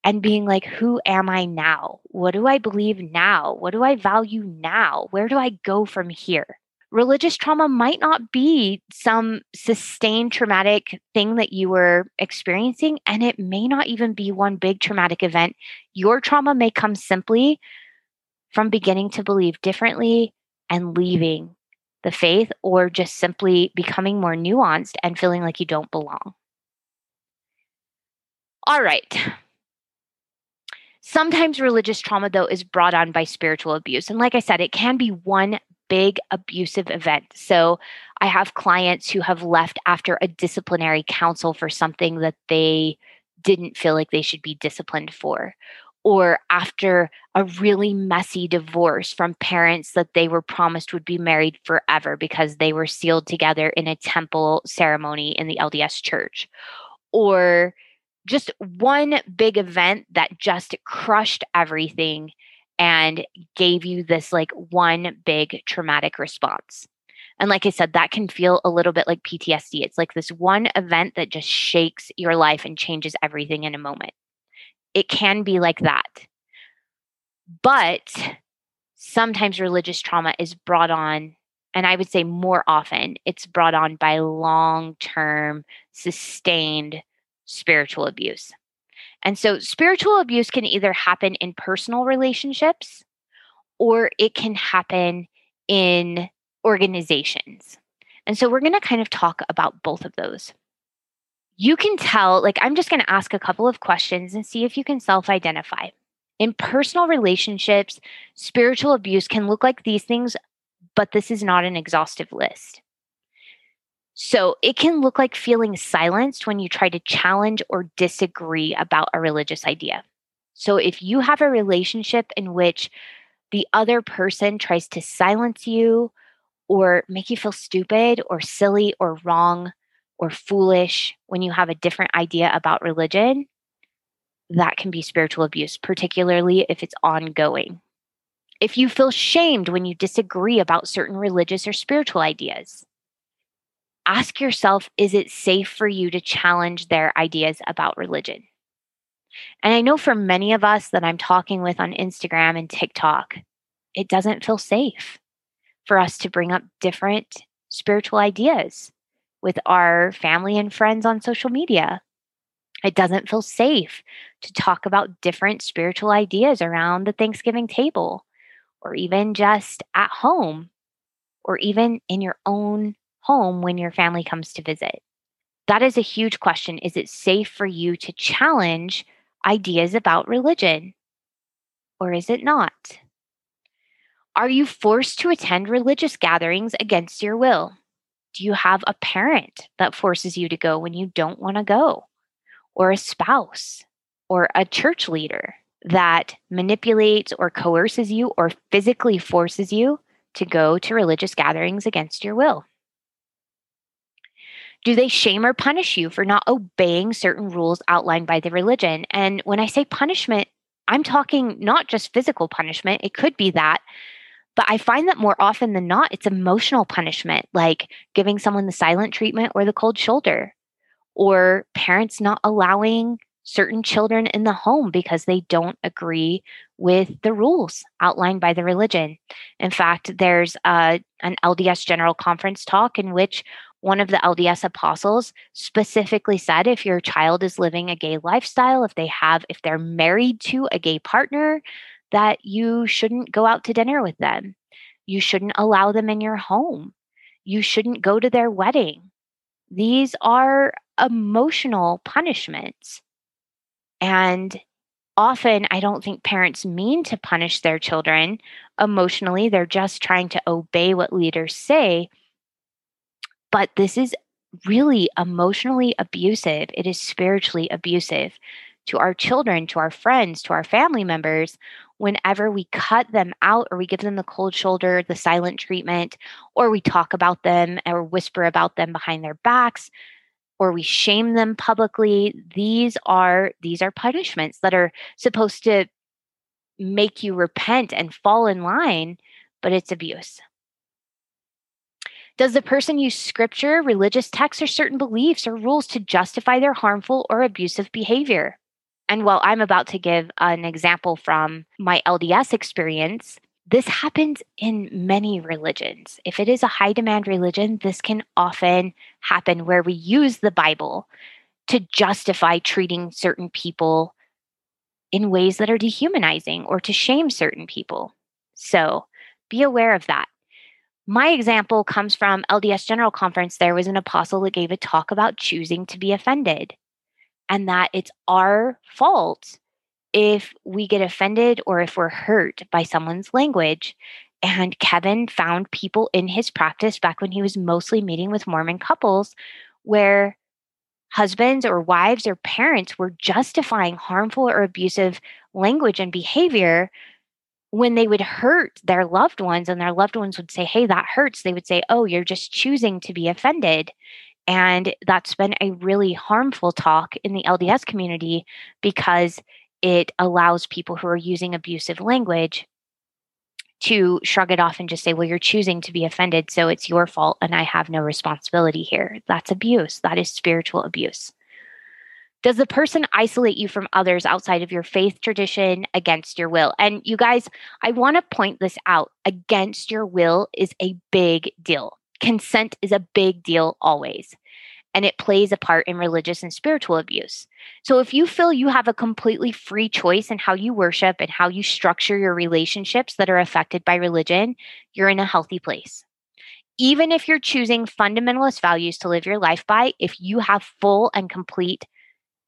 and being like, who am I now? What do I believe now? What do I value now? Where do I go from here? Religious trauma might not be some sustained traumatic thing that you were experiencing, and it may not even be one big traumatic event. Your trauma may come simply from beginning to believe differently and leaving the faith, or just simply becoming more nuanced and feeling like you don't belong. All right. Sometimes religious trauma, though, is brought on by spiritual abuse. And like I said, it can be one big abusive event. So I have clients who have left after a disciplinary counsel for something that they didn't feel like they should be disciplined for, or after a really messy divorce from parents that they were promised would be married forever because they were sealed together in a temple ceremony in the L D S church, or just one big event that just crushed everything and gave you this like one big traumatic response. And like I said, that can feel a little bit like P T S D. It's like this one event that just shakes your life and changes everything in a moment. It can be like that. But sometimes religious trauma is brought on, and I would say more often, it's brought on by long-term, sustained spiritual abuse. And so spiritual abuse can either happen in personal relationships, or it can happen in organizations. And so we're going to kind of talk about both of those. You can tell, like, I'm just going to ask a couple of questions and see if you can self-identify. In personal relationships, spiritual abuse can look like these things, but this is not an exhaustive list. So it can look like feeling silenced when you try to challenge or disagree about a religious idea. So if you have a relationship in which the other person tries to silence you or make you feel stupid or silly or wrong or foolish when you have a different idea about religion, that can be spiritual abuse, particularly if it's ongoing. If you feel shamed when you disagree about certain religious or spiritual ideas, ask yourself, is it safe for you to challenge their ideas about religion? And I know for many of us that I'm talking with on Instagram and TikTok, it doesn't feel safe for us to bring up different spiritual ideas with our family and friends on social media. It doesn't feel safe to talk about different spiritual ideas around the Thanksgiving table, or even just at home, or even in your own home when your family comes to visit. That is a huge question. Is it safe for you to challenge ideas about religion, or is it not? Are you forced to attend religious gatherings against your will? Do you have a parent that forces you to go when you don't want to go, or a spouse? or a church leader that manipulates or coerces you or physically forces you to go to religious gatherings against your will? Do they shame or punish you for not obeying certain rules outlined by the religion? And when I say punishment, I'm talking not just physical punishment. It could be that. But I find that more often than not, it's emotional punishment, like giving someone the silent treatment or the cold shoulder, or parents not allowing certain children in the home because they don't agree with the rules outlined by the religion. In fact, there's uh, an L D S General Conference talk in which one of the L D S apostles specifically said, if your child is living a gay lifestyle, if they have, if they're married to a gay partner, that you shouldn't go out to dinner with them. You shouldn't allow them in your home. You shouldn't go to their wedding. These are emotional punishments. And often, I don't think parents mean to punish their children emotionally. They're just trying to obey what leaders say. But this is really emotionally abusive. It is spiritually abusive to our children, to our friends, to our family members, whenever we cut them out or we give them the cold shoulder, the silent treatment, or we talk about them or whisper about them behind their backs, or we shame them publicly. These are these are punishments that are supposed to make you repent and fall in line, but it's abuse. Does the person use scripture, religious texts, or certain beliefs or rules to justify their harmful or abusive behavior? And while I'm about to give an example from my L D S experience, this happens in many religions. If it is a high demand religion, this can often happen where we use the Bible to justify treating certain people in ways that are dehumanizing or to shame certain people. So be aware of that. My example comes from L D S General Conference. There was an apostle that gave a talk about choosing to be offended, and that it's our fault if we get offended or if we're hurt by someone's language. And Kevin found people in his practice back when he was mostly meeting with Mormon couples where husbands or wives or parents were justifying harmful or abusive language and behavior when they would hurt their loved ones, and their loved ones would say, hey, that hurts. They would say, oh, you're just choosing to be offended. And that's been a really harmful talk in the L D S community because it allows people who are using abusive language to shrug it off and just say, well, you're choosing to be offended, so it's your fault, and I have no responsibility here. That's abuse. That is spiritual abuse. Does the person isolate you from others outside of your faith tradition against your will? And you guys, I want to point this out. Against your will is a big deal. Consent is a big deal always. And it plays a part in religious and spiritual abuse. So if you feel you have a completely free choice in how you worship and how you structure your relationships that are affected by religion, you're in a healthy place. Even if you're choosing fundamentalist values to live your life by, if you have full and complete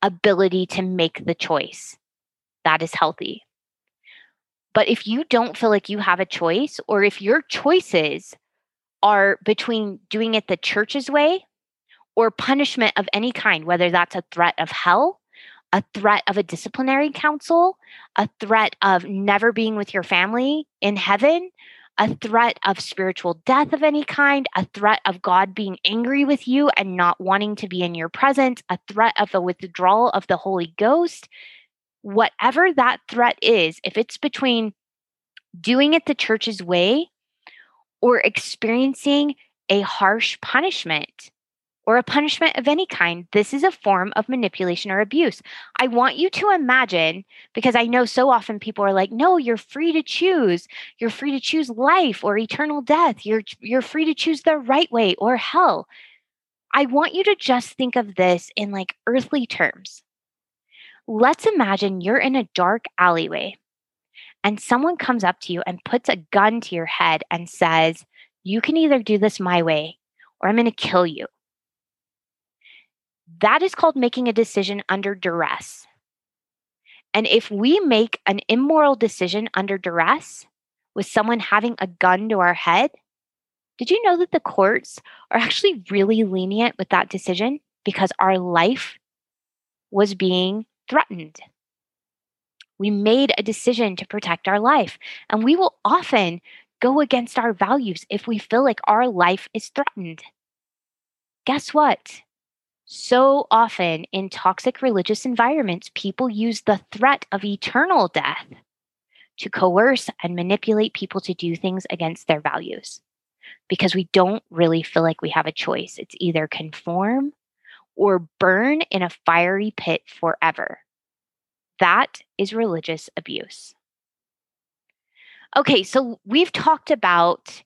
ability to make the choice, that is healthy. But if you don't feel like you have a choice, or if your choices are between doing it the church's way, or punishment of any kind, whether that's a threat of hell, a threat of a disciplinary council, a threat of never being with your family in heaven, a threat of spiritual death of any kind, a threat of God being angry with you and not wanting to be in your presence, a threat of the withdrawal of the Holy Ghost, whatever that threat is, if it's between doing it the church's way or experiencing a harsh punishment, or a punishment of any kind, this is a form of manipulation or abuse. I want you to imagine, because I know so often people are like, no, you're free to choose. You're free to choose life or eternal death. You're, you're free to choose the right way or hell. I want you to just think of this in like earthly terms. Let's imagine you're in a dark alleyway and someone comes up to you and puts a gun to your head and says, you can either do this my way or I'm going to kill you. That is called making a decision under duress. And if we make an immoral decision under duress with someone having a gun to our head, did you know that the courts are actually really lenient with that decision because our life was being threatened We made a decision to protect our life. And we will often go against our values if we feel like our life is threatened. Guess what? So often in toxic religious environments, people use the threat of eternal death to coerce and manipulate people to do things against their values, because we don't really feel like we have a choice. It's either conform or burn in a fiery pit forever. That is religious abuse. Okay, so we've talked about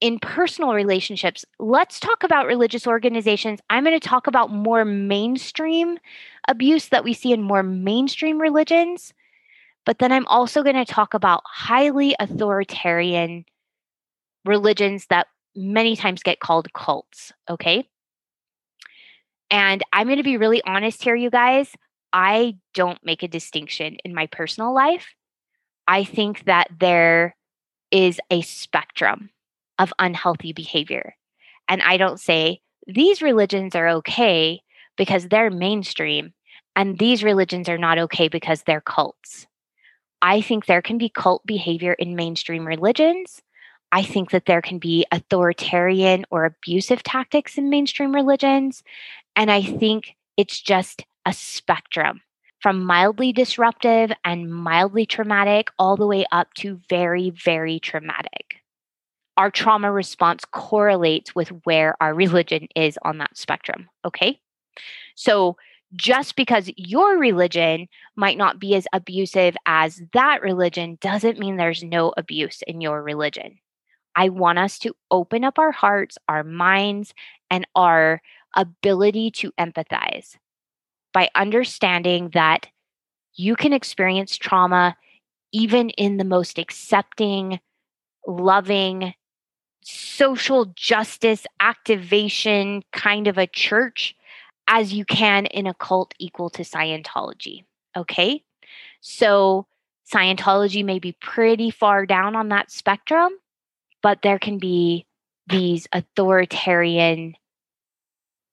in personal relationships. Let's talk about religious organizations. I'm going to talk about more mainstream abuse that we see in more mainstream religions. But then I'm also going to talk about highly authoritarian religions that many times get called cults, okay? And I'm going to be really honest here, you guys. I don't make a distinction in my personal life. I think that there is a spectrum of unhealthy behavior. And I don't say these religions are okay because they're mainstream and these religions are not okay because they're cults. I think there can be cult behavior in mainstream religions. I think that there can be authoritarian or abusive tactics in mainstream religions. And I think it's just a spectrum from mildly disruptive and mildly traumatic all the way up to very, very traumatic. Our trauma response correlates with where our religion is on that spectrum, okay? So just because your religion might not be as abusive as that religion doesn't mean there's no abuse in your religion. I want us to open up our hearts, our minds, and our ability to empathize by understanding that you can experience trauma even in the most accepting, loving, social justice activation kind of a church as you can in a cult equal to Scientology, okay? So Scientology may be pretty far down on that spectrum, but there can be these authoritarian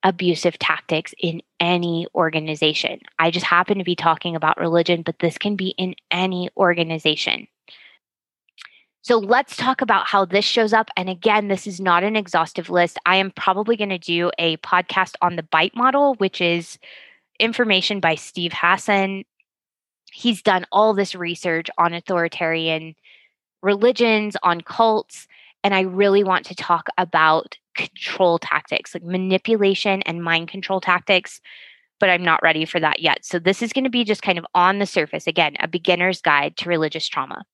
abusive tactics in any organization. I just happen to be talking about religion, but this can be in any organization. So let's talk about how this shows up. And again, this is not an exhaustive list. I am probably going to do a podcast on the BITE model, which is information by Steve Hassan. He's done all this research on authoritarian religions, on cults, and I really want to talk about control tactics, like manipulation and mind control tactics, but I'm not ready for that yet. So this is going to be just kind of on the surface, again, a beginner's guide to religious trauma.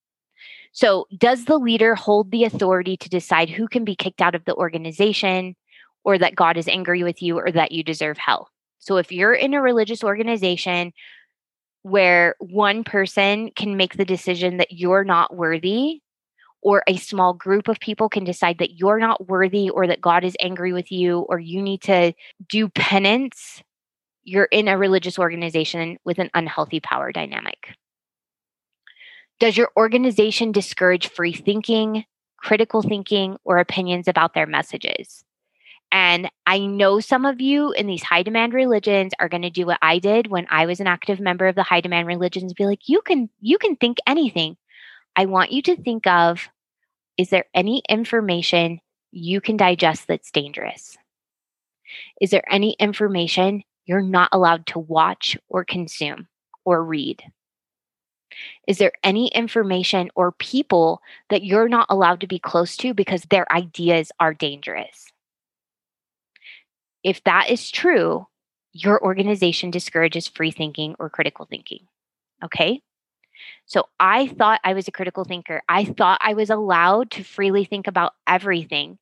So does the leader hold the authority to decide who can be kicked out of the organization, or that God is angry with you, or that you deserve hell? So if you're in a religious organization where one person can make the decision that you're not worthy, or a small group of people can decide that you're not worthy, or that God is angry with you, or you need to do penance, you're in a religious organization with an unhealthy power dynamic. Does your organization discourage free thinking, critical thinking, or opinions about their messages? And I know some of you in these high demand religions are going to do what I did when I was an active member of the high demand religions, be like, you can, you can think anything. I want you to think of, is there any information you can digest that's dangerous? Is there any information you're not allowed to watch or consume or read? Is there any information or people that you're not allowed to be close to because their ideas are dangerous? If that is true, your organization discourages free thinking or critical thinking, okay? So I thought I was a critical thinker. I thought I was allowed to freely think about everything.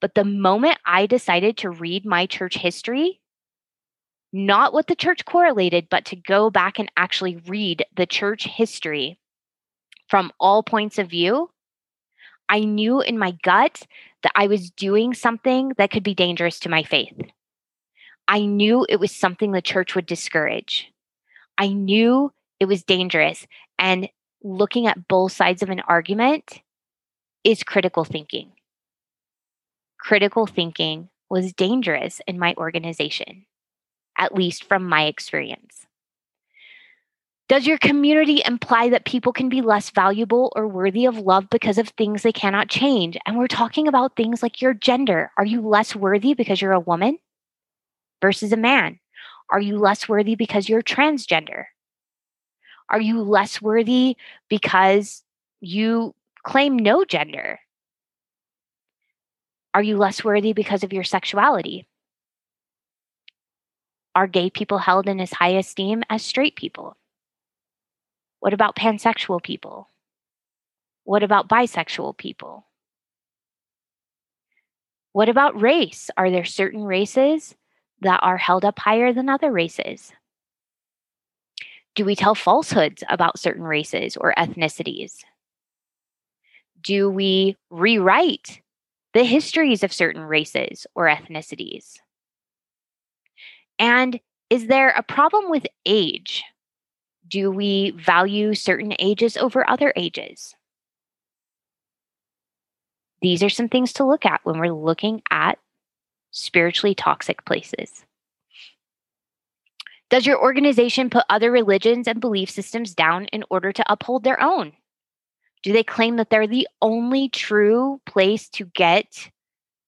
But the moment I decided to read my church history, not what the church correlated, but to go back and actually read the church history from all points of view, I knew in my gut that I was doing something that could be dangerous to my faith. I knew it was something the church would discourage. I knew it was dangerous. And looking at both sides of an argument is critical thinking. Critical thinking was dangerous in my organization, at least from my experience. Does your community imply that people can be less valuable or worthy of love because of things they cannot change? And we're talking about things like your gender. Are you less worthy because you're a woman versus a man? Are you less worthy because you're transgender? Are you less worthy because you claim no gender? Are you less worthy because of your sexuality? Are gay people held in as high esteem as straight people? What about pansexual people? What about bisexual people? What about race? Are there certain races that are held up higher than other races? Do we tell falsehoods about certain races or ethnicities? Do we rewrite the histories of certain races or ethnicities? And is there a problem with age? Do we value certain ages over other ages? These are some things to look at when we're looking at spiritually toxic places. Does your organization put other religions and belief systems down in order to uphold their own? Do they claim that they're the only true place to get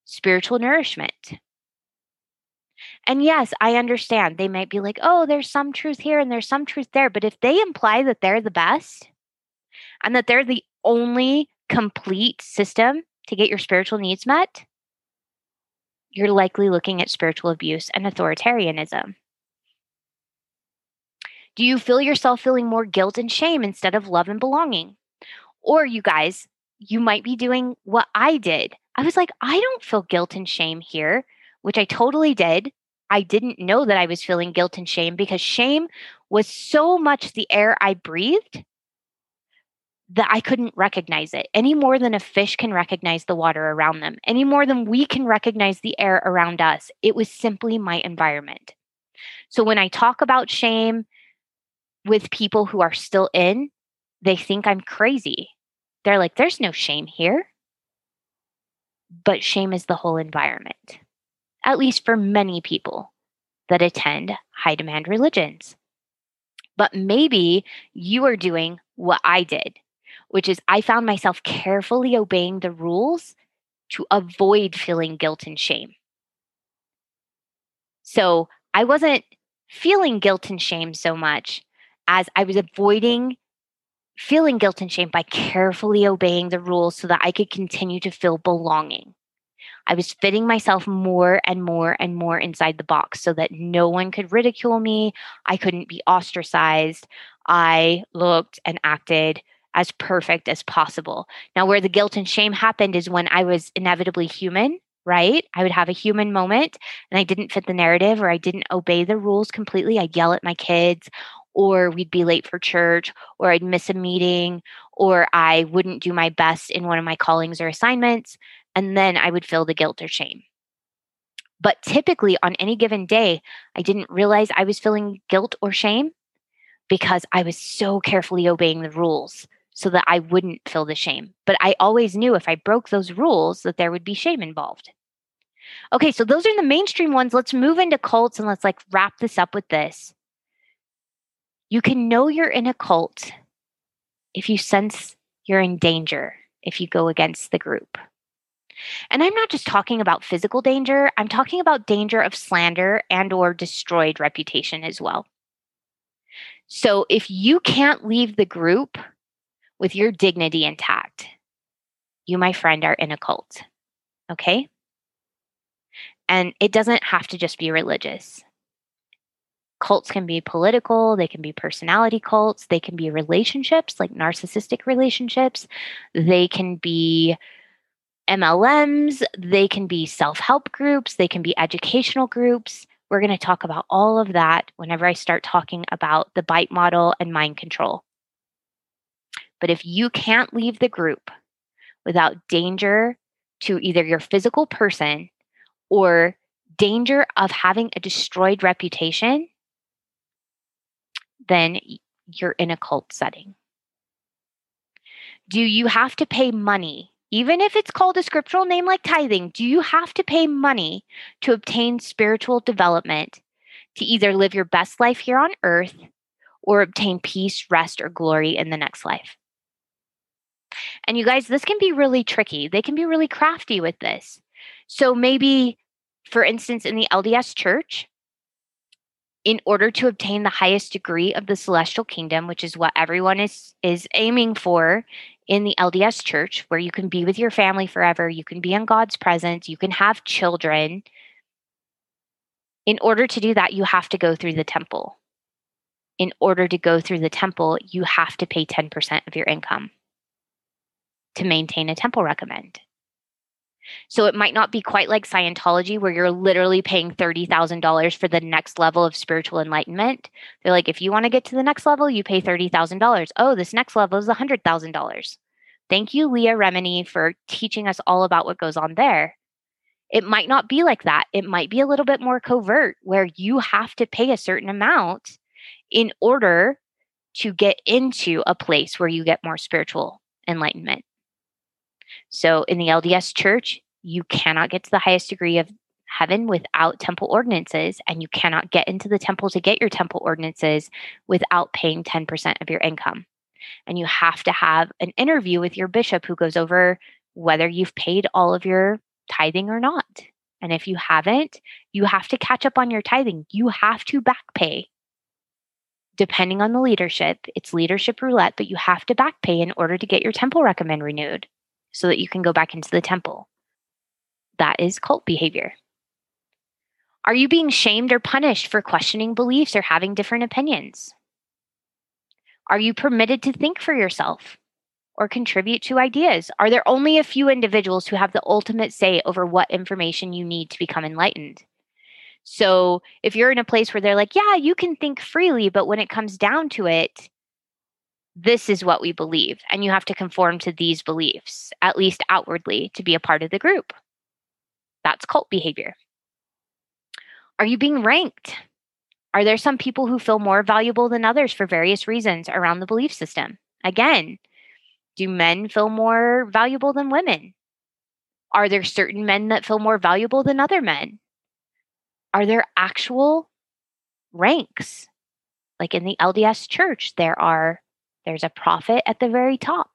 spiritual nourishment? And yes, I understand. They might be like, oh, there's some truth here and there's some truth there. But if they imply that they're the best and that they're the only complete system to get your spiritual needs met, you're likely looking at spiritual abuse and authoritarianism. Do you feel yourself feeling more guilt and shame instead of love and belonging? Or you guys, you might be doing what I did. I was like, I don't feel guilt and shame here, which I totally did. I didn't know that I was feeling guilt and shame because shame was so much the air I breathed that I couldn't recognize it any more than a fish can recognize the water around them, any more than we can recognize the air around us. It was simply my environment. So when I talk about shame with people who are still in, they think I'm crazy. They're like, there's no shame here. But shame is the whole environment, at least for many people that attend high demand religions. But maybe you are doing what I did, which is I found myself carefully obeying the rules to avoid feeling guilt and shame. So I wasn't feeling guilt and shame so much as I was avoiding feeling guilt and shame by carefully obeying the rules so that I could continue to feel belonging. I was fitting myself more and more and more inside the box so that no one could ridicule me. I couldn't be ostracized. I looked and acted as perfect as possible. Now, where the guilt and shame happened is when I was inevitably human, right? I would have a human moment and I didn't fit the narrative or I didn't obey the rules completely. I'd yell at my kids, or we'd be late for church, or I'd miss a meeting, or I wouldn't do my best in one of my callings or assignments. And then I would feel the guilt or shame. But typically on any given day, I didn't realize I was feeling guilt or shame because I was so carefully obeying the rules so that I wouldn't feel the shame. But I always knew if I broke those rules that there would be shame involved. Okay, so those are the mainstream ones. Let's move into cults and let's like wrap this up with this. You can know you're in a cult if you sense you're in danger, if you go against the group. And I'm not just talking about physical danger. I'm talking about danger of slander and or destroyed reputation as well. So if you can't leave the group with your dignity intact, you, my friend, are in a cult, okay? And it doesn't have to just be religious. Cults can be political, they can be personality cults, they can be relationships like narcissistic relationships, they can be M L Ms, they can be self-help groups, they can be educational groups. We're going to talk about all of that whenever I start talking about the BITE model and mind control. But if you can't leave the group without danger to either your physical person or danger of having a destroyed reputation, then you're in a cult setting. Do you have to pay money? Even if it's called a scriptural name like tithing, do you have to pay money to obtain spiritual development to either live your best life here on earth or obtain peace, rest, or glory in the next life. And you guys, this can be really tricky. They can be really crafty with this. So maybe, for instance, in the L D S church, in order to obtain the highest degree of the celestial kingdom, which is what everyone is, is aiming for in the L D S church, where you can be with your family forever, you can be in God's presence, you can have children. In order to do that, you have to go through the temple. In order to go through the temple, you have to pay ten percent of your income to maintain a temple recommend. So it might not be quite like Scientology, where you're literally paying thirty thousand dollars for the next level of spiritual enlightenment. They're like, if you want to get to the next level, you pay thirty thousand dollars. Oh, this next level is one hundred thousand dollars. Thank you, Leah Remini, for teaching us all about what goes on there. It might not be like that. It might be a little bit more covert, where you have to pay a certain amount in order to get into a place where you get more spiritual enlightenment. So in the L D S church, you cannot get to the highest degree of heaven without temple ordinances, and you cannot get into the temple to get your temple ordinances without paying ten percent of your income. And you have to have an interview with your bishop who goes over whether you've paid all of your tithing or not. And if you haven't, you have to catch up on your tithing. You have to back pay. Depending on the leadership, it's leadership roulette, but you have to back pay in order to get your temple recommend renewed, so that you can go back into the temple. That is cult behavior. Are you being shamed or punished for questioning beliefs or having different opinions? Are you permitted to think for yourself or contribute to ideas? Are there only a few individuals who have the ultimate say over what information you need to become enlightened? So if you're in a place where they're like, yeah, you can think freely, but when it comes down to it, this is what we believe, and you have to conform to these beliefs, at least outwardly, to be a part of the group. That's cult behavior. Are you being ranked? Are there some people who feel more valuable than others for various reasons around the belief system? Again, do men feel more valuable than women? Are there certain men that feel more valuable than other men? Are there actual ranks? Like in the L D S church, there are There's a prophet at the very top.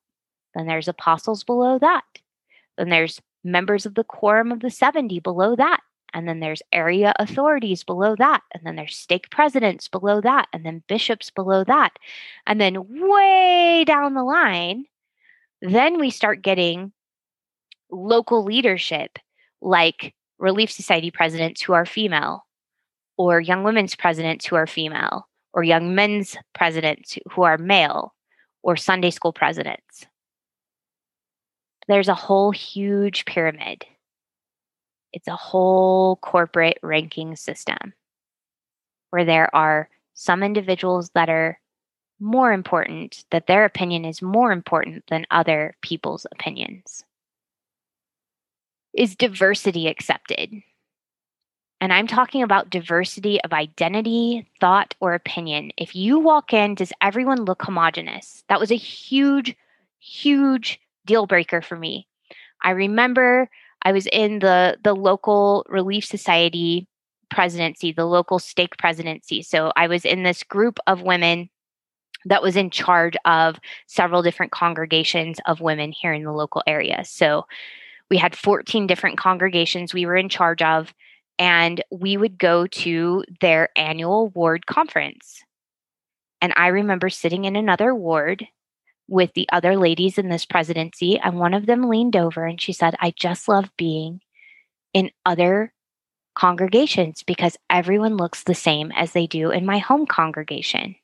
Then there's apostles below that. Then there's members of the quorum of the seventy below that. And then there's area authorities below that. And then there's stake presidents below that. And then bishops below that. And then way down the line, then we start getting local leadership, like Relief Society presidents who are female, or Young Women's presidents who are female, or Young Men's presidents who are male, or Sunday school presidents. There's a whole huge pyramid. It's a whole corporate ranking system where there are some individuals that are more important, that their opinion is more important than other people's opinions. Is diversity accepted? And I'm talking about diversity of identity, thought, or opinion. If you walk in, does everyone look homogenous? That was a huge, huge deal breaker for me. I remember I was in the, the local Relief Society presidency, the local stake presidency. So I was in this group of women that was in charge of several different congregations of women here in the local area. So we had fourteen different congregations we were in charge of. And we would go to their annual ward conference. And I remember sitting in another ward with the other ladies in this presidency. And one of them leaned over and she said, I just love being in other congregations because everyone looks the same as they do in my home congregation.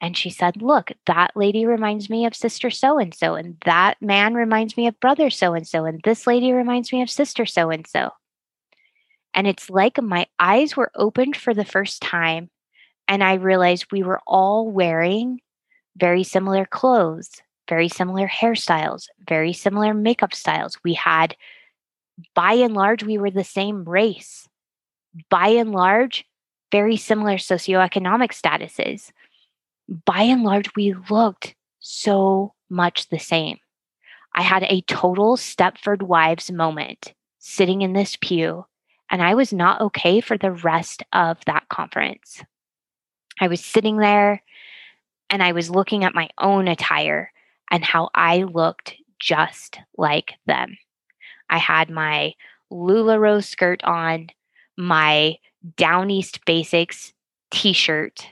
And she said, look, that lady reminds me of sister so-and-so. And that man reminds me of brother so-and-so. And this lady reminds me of sister so-and-so. And it's like my eyes were opened for the first time, and I realized we were all wearing very similar clothes, very similar hairstyles, very similar makeup styles. We had, by and large, we were the same race. By and large, very similar socioeconomic statuses. By and large, we looked so much the same. I had a total Stepford Wives moment sitting in this pew. And I was not okay for the rest of that conference. I was sitting there and I was looking at my own attire and how I looked just like them. I had my LuLaRoe skirt on, my Downeast Basics t-shirt,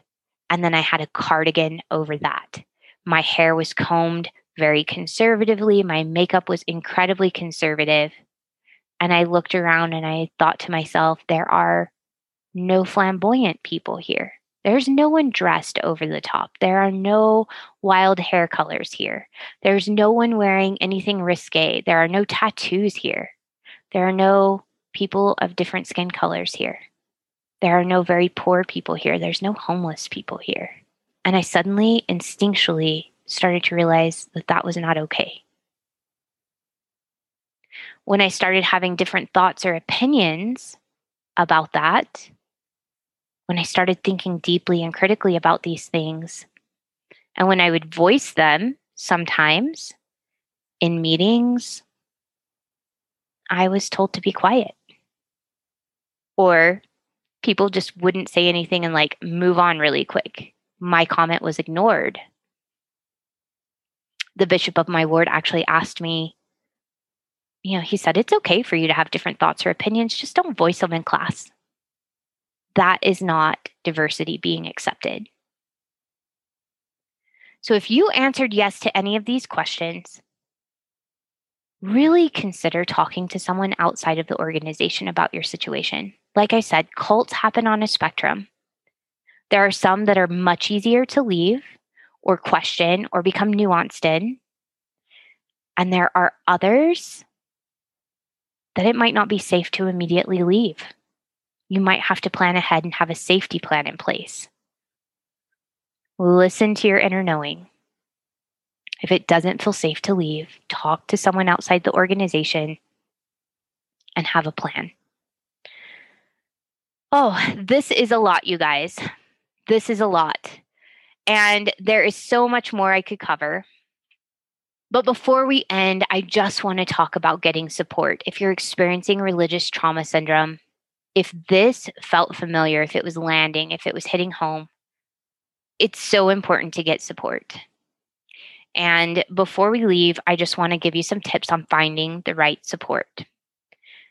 and then I had a cardigan over that. My hair was combed very conservatively. My makeup was incredibly conservative. And I looked around and I thought to myself, there are no flamboyant people here. There's no one dressed over the top. There are no wild hair colors here. There's no one wearing anything risque. There are no tattoos here. There are no people of different skin colors here. There are no very poor people here. There's no homeless people here. And I suddenly, instinctually started to realize that that was not okay. When I started having different thoughts or opinions about that, when I started thinking deeply and critically about these things, and when I would voice them sometimes in meetings, I was told to be quiet. Or people just wouldn't say anything and like move on really quick. My comment was ignored. The bishop of my ward actually asked me, you know, he said, it's okay for you to have different thoughts or opinions, just don't voice them in class. That is not diversity being accepted. So if you answered yes to any of these questions, really consider talking to someone outside of the organization about your situation. Like I said, cults happen on a spectrum. There are some that are much easier to leave or question or become nuanced in. And there are others that it might not be safe to immediately leave. You might have to plan ahead and have a safety plan in place. Listen to your inner knowing. If it doesn't feel safe to leave, talk to someone outside the organization and have a plan. Oh, this is a lot, you guys. This is a lot. And there is so much more I could cover. But before we end, I just want to talk about getting support. If you're experiencing religious trauma syndrome, if this felt familiar, if it was landing, if it was hitting home, it's so important to get support. And before we leave, I just want to give you some tips on finding the right support.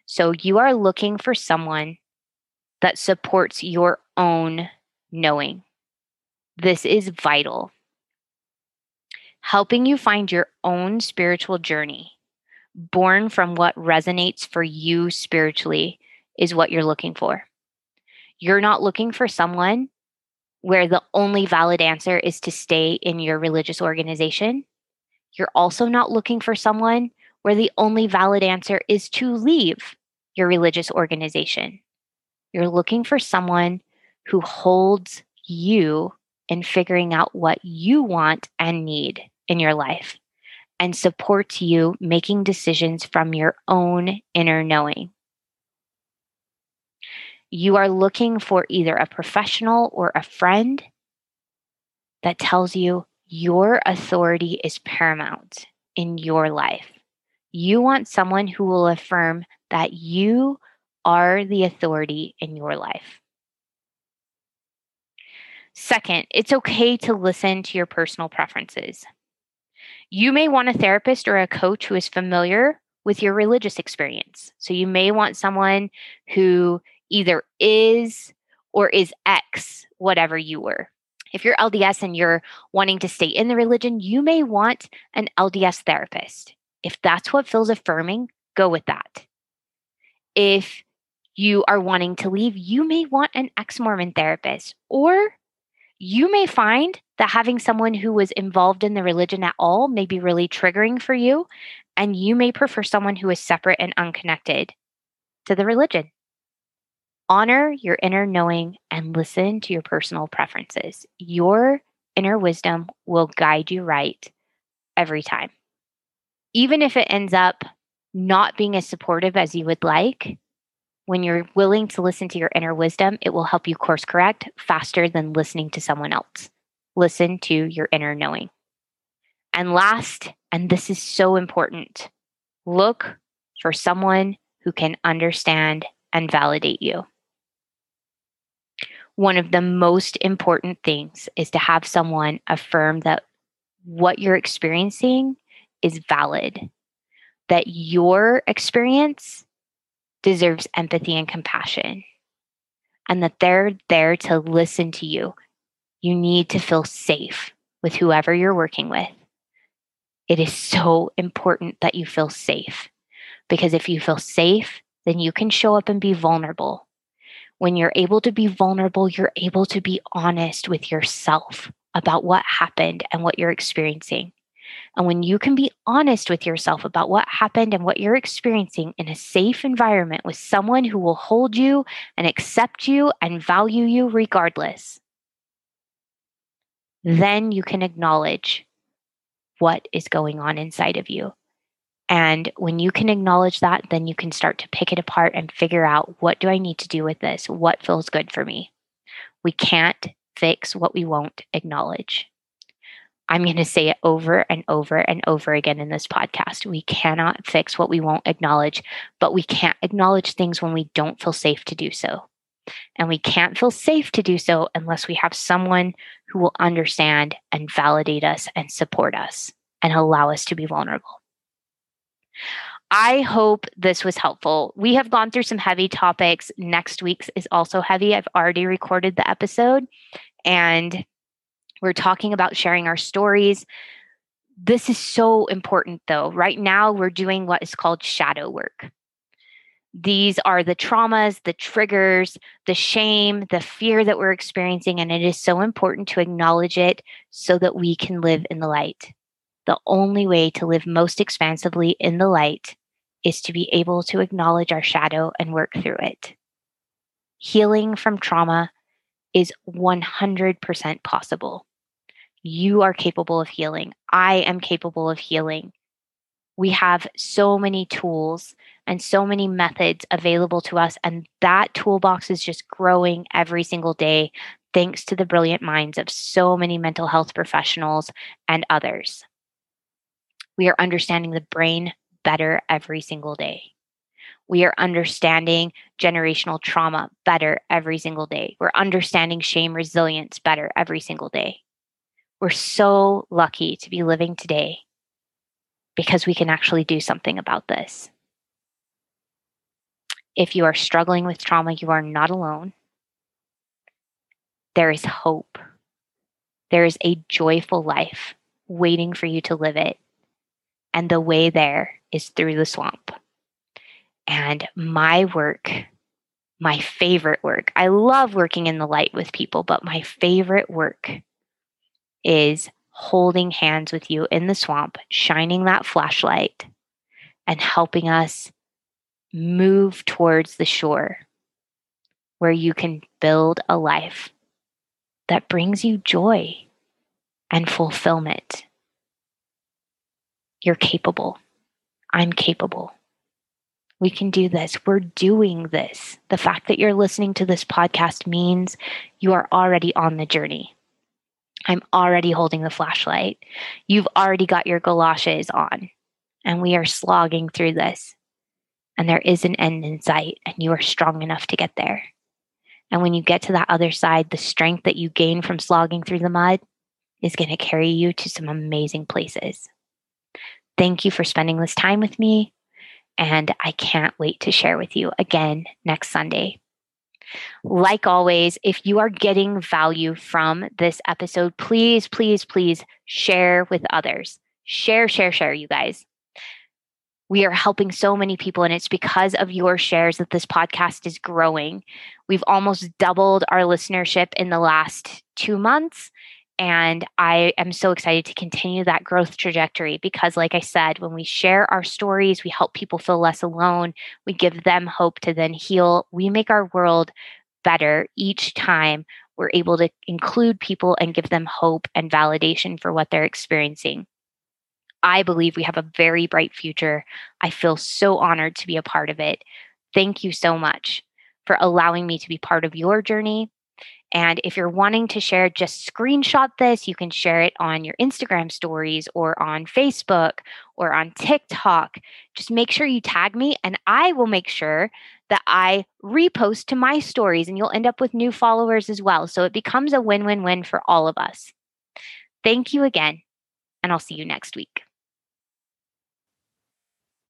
So you are looking for someone that supports your own knowing. This is vital. Helping you find your own spiritual journey, born from what resonates for you spiritually, is what you're looking for. You're not looking for someone where the only valid answer is to stay in your religious organization. You're also not looking for someone where the only valid answer is to leave your religious organization. You're looking for someone who holds you in figuring out what you want and need in your life and supports you making decisions from your own inner knowing. You are looking for either a professional or a friend that tells you your authority is paramount in your life. You want someone who will affirm that you are the authority in your life. Second, it's okay to listen to your personal preferences. You may want a therapist or a coach who is familiar with your religious experience. So you may want someone who either is or is X, whatever you were. If you're L D S and you're wanting to stay in the religion, you may want an L D S therapist. If that's what feels affirming, go with that. If you are wanting to leave, you may want an ex-Mormon therapist, or you may find that having someone who was involved in the religion at all may be really triggering for you, and you may prefer someone who is separate and unconnected to the religion. Honor your inner knowing and listen to your personal preferences. Your inner wisdom will guide you right every time. Even if it ends up not being as supportive as you would like, when you're willing to listen to your inner wisdom, it will help you course correct faster than listening to someone else. Listen to your inner knowing. And last, and this is so important, look for someone who can understand and validate you. one of the most important things is to have someone affirm that what you're experiencing is valid, that your experience deserves empathy and compassion, and that they're there to listen to you. You need to feel safe with whoever you're working with. It is so important that you feel safe, because if you feel safe, then you can show up and be vulnerable. When you're able to be vulnerable, you're able to be honest with yourself about what happened and what you're experiencing. And when you can be honest with yourself about what happened and what you're experiencing in a safe environment with someone who will hold you and accept you and value you regardless, then you can acknowledge what is going on inside of you. And when you can acknowledge that, then you can start to pick it apart and figure out, what do I need to do with this? What feels good for me? We can't fix what we won't acknowledge. I'm going to say it over and over and over again in this podcast. We cannot fix what we won't acknowledge, but we can't acknowledge things when we don't feel safe to do so. And we can't feel safe to do so unless we have someone who will understand and validate us and support us and allow us to be vulnerable. I hope this was helpful. We have gone through some heavy topics. Next week's is also heavy. I've already recorded the episode, and we're talking about sharing our stories. This is so important, though. Right now, we're doing what is called shadow work. These are the traumas, the triggers, the shame, the fear that we're experiencing, and it is so important to acknowledge it so that we can live in the light. The only way to live most expansively in the light is to be able to acknowledge our shadow and work through it. Healing from trauma is one hundred percent possible. You are capable of healing. I am capable of healing. We have so many tools and so many methods available to us, and that toolbox is just growing every single day, thanks to the brilliant minds of so many mental health professionals and others. We are understanding the brain better every single day. We are understanding generational trauma better every single day. We're understanding shame resilience better every single day. We're so lucky to be living today because we can actually do something about this. If you are struggling with trauma, you are not alone. There is hope. There is a joyful life waiting for you to live it. And the way there is through the swamp. And my work, my favorite work, I love working in the light with people, but my favorite work is holding hands with you in the swamp, shining that flashlight and helping us move towards the shore where you can build a life that brings you joy and fulfillment. You're capable. I'm capable. We can do this. We're doing this. The fact that you're listening to this podcast means you are already on the journey. I'm already holding the flashlight. You've already got your galoshes on, and we are slogging through this. And there is an end in sight, and you are strong enough to get there. And when you get to that other side, the strength that you gain from slogging through the mud is going to carry you to some amazing places. Thank you for spending this time with me, and I can't wait to share with you again next Sunday. Like always, if you are getting value from this episode, please, please, please share with others. Share, share, share, you guys. We are helping so many people, and it's because of your shares that this podcast is growing. We've almost doubled our listenership in the last two months. And I am so excited to continue that growth trajectory because, like I said, when we share our stories, we help people feel less alone. We give them hope to then heal. We make our world better each time we're able to include people and give them hope and validation for what they're experiencing. I believe we have a very bright future. I feel so honored to be a part of it. Thank you so much for allowing me to be part of your journey. And if you're wanting to share, just screenshot this. You can share it on your Instagram stories or on Facebook or on TikTok. Just make sure you tag me and I will make sure that I repost to my stories, and you'll end up with new followers as well. So it becomes a win-win-win for all of us. Thank you again, and I'll see you next week.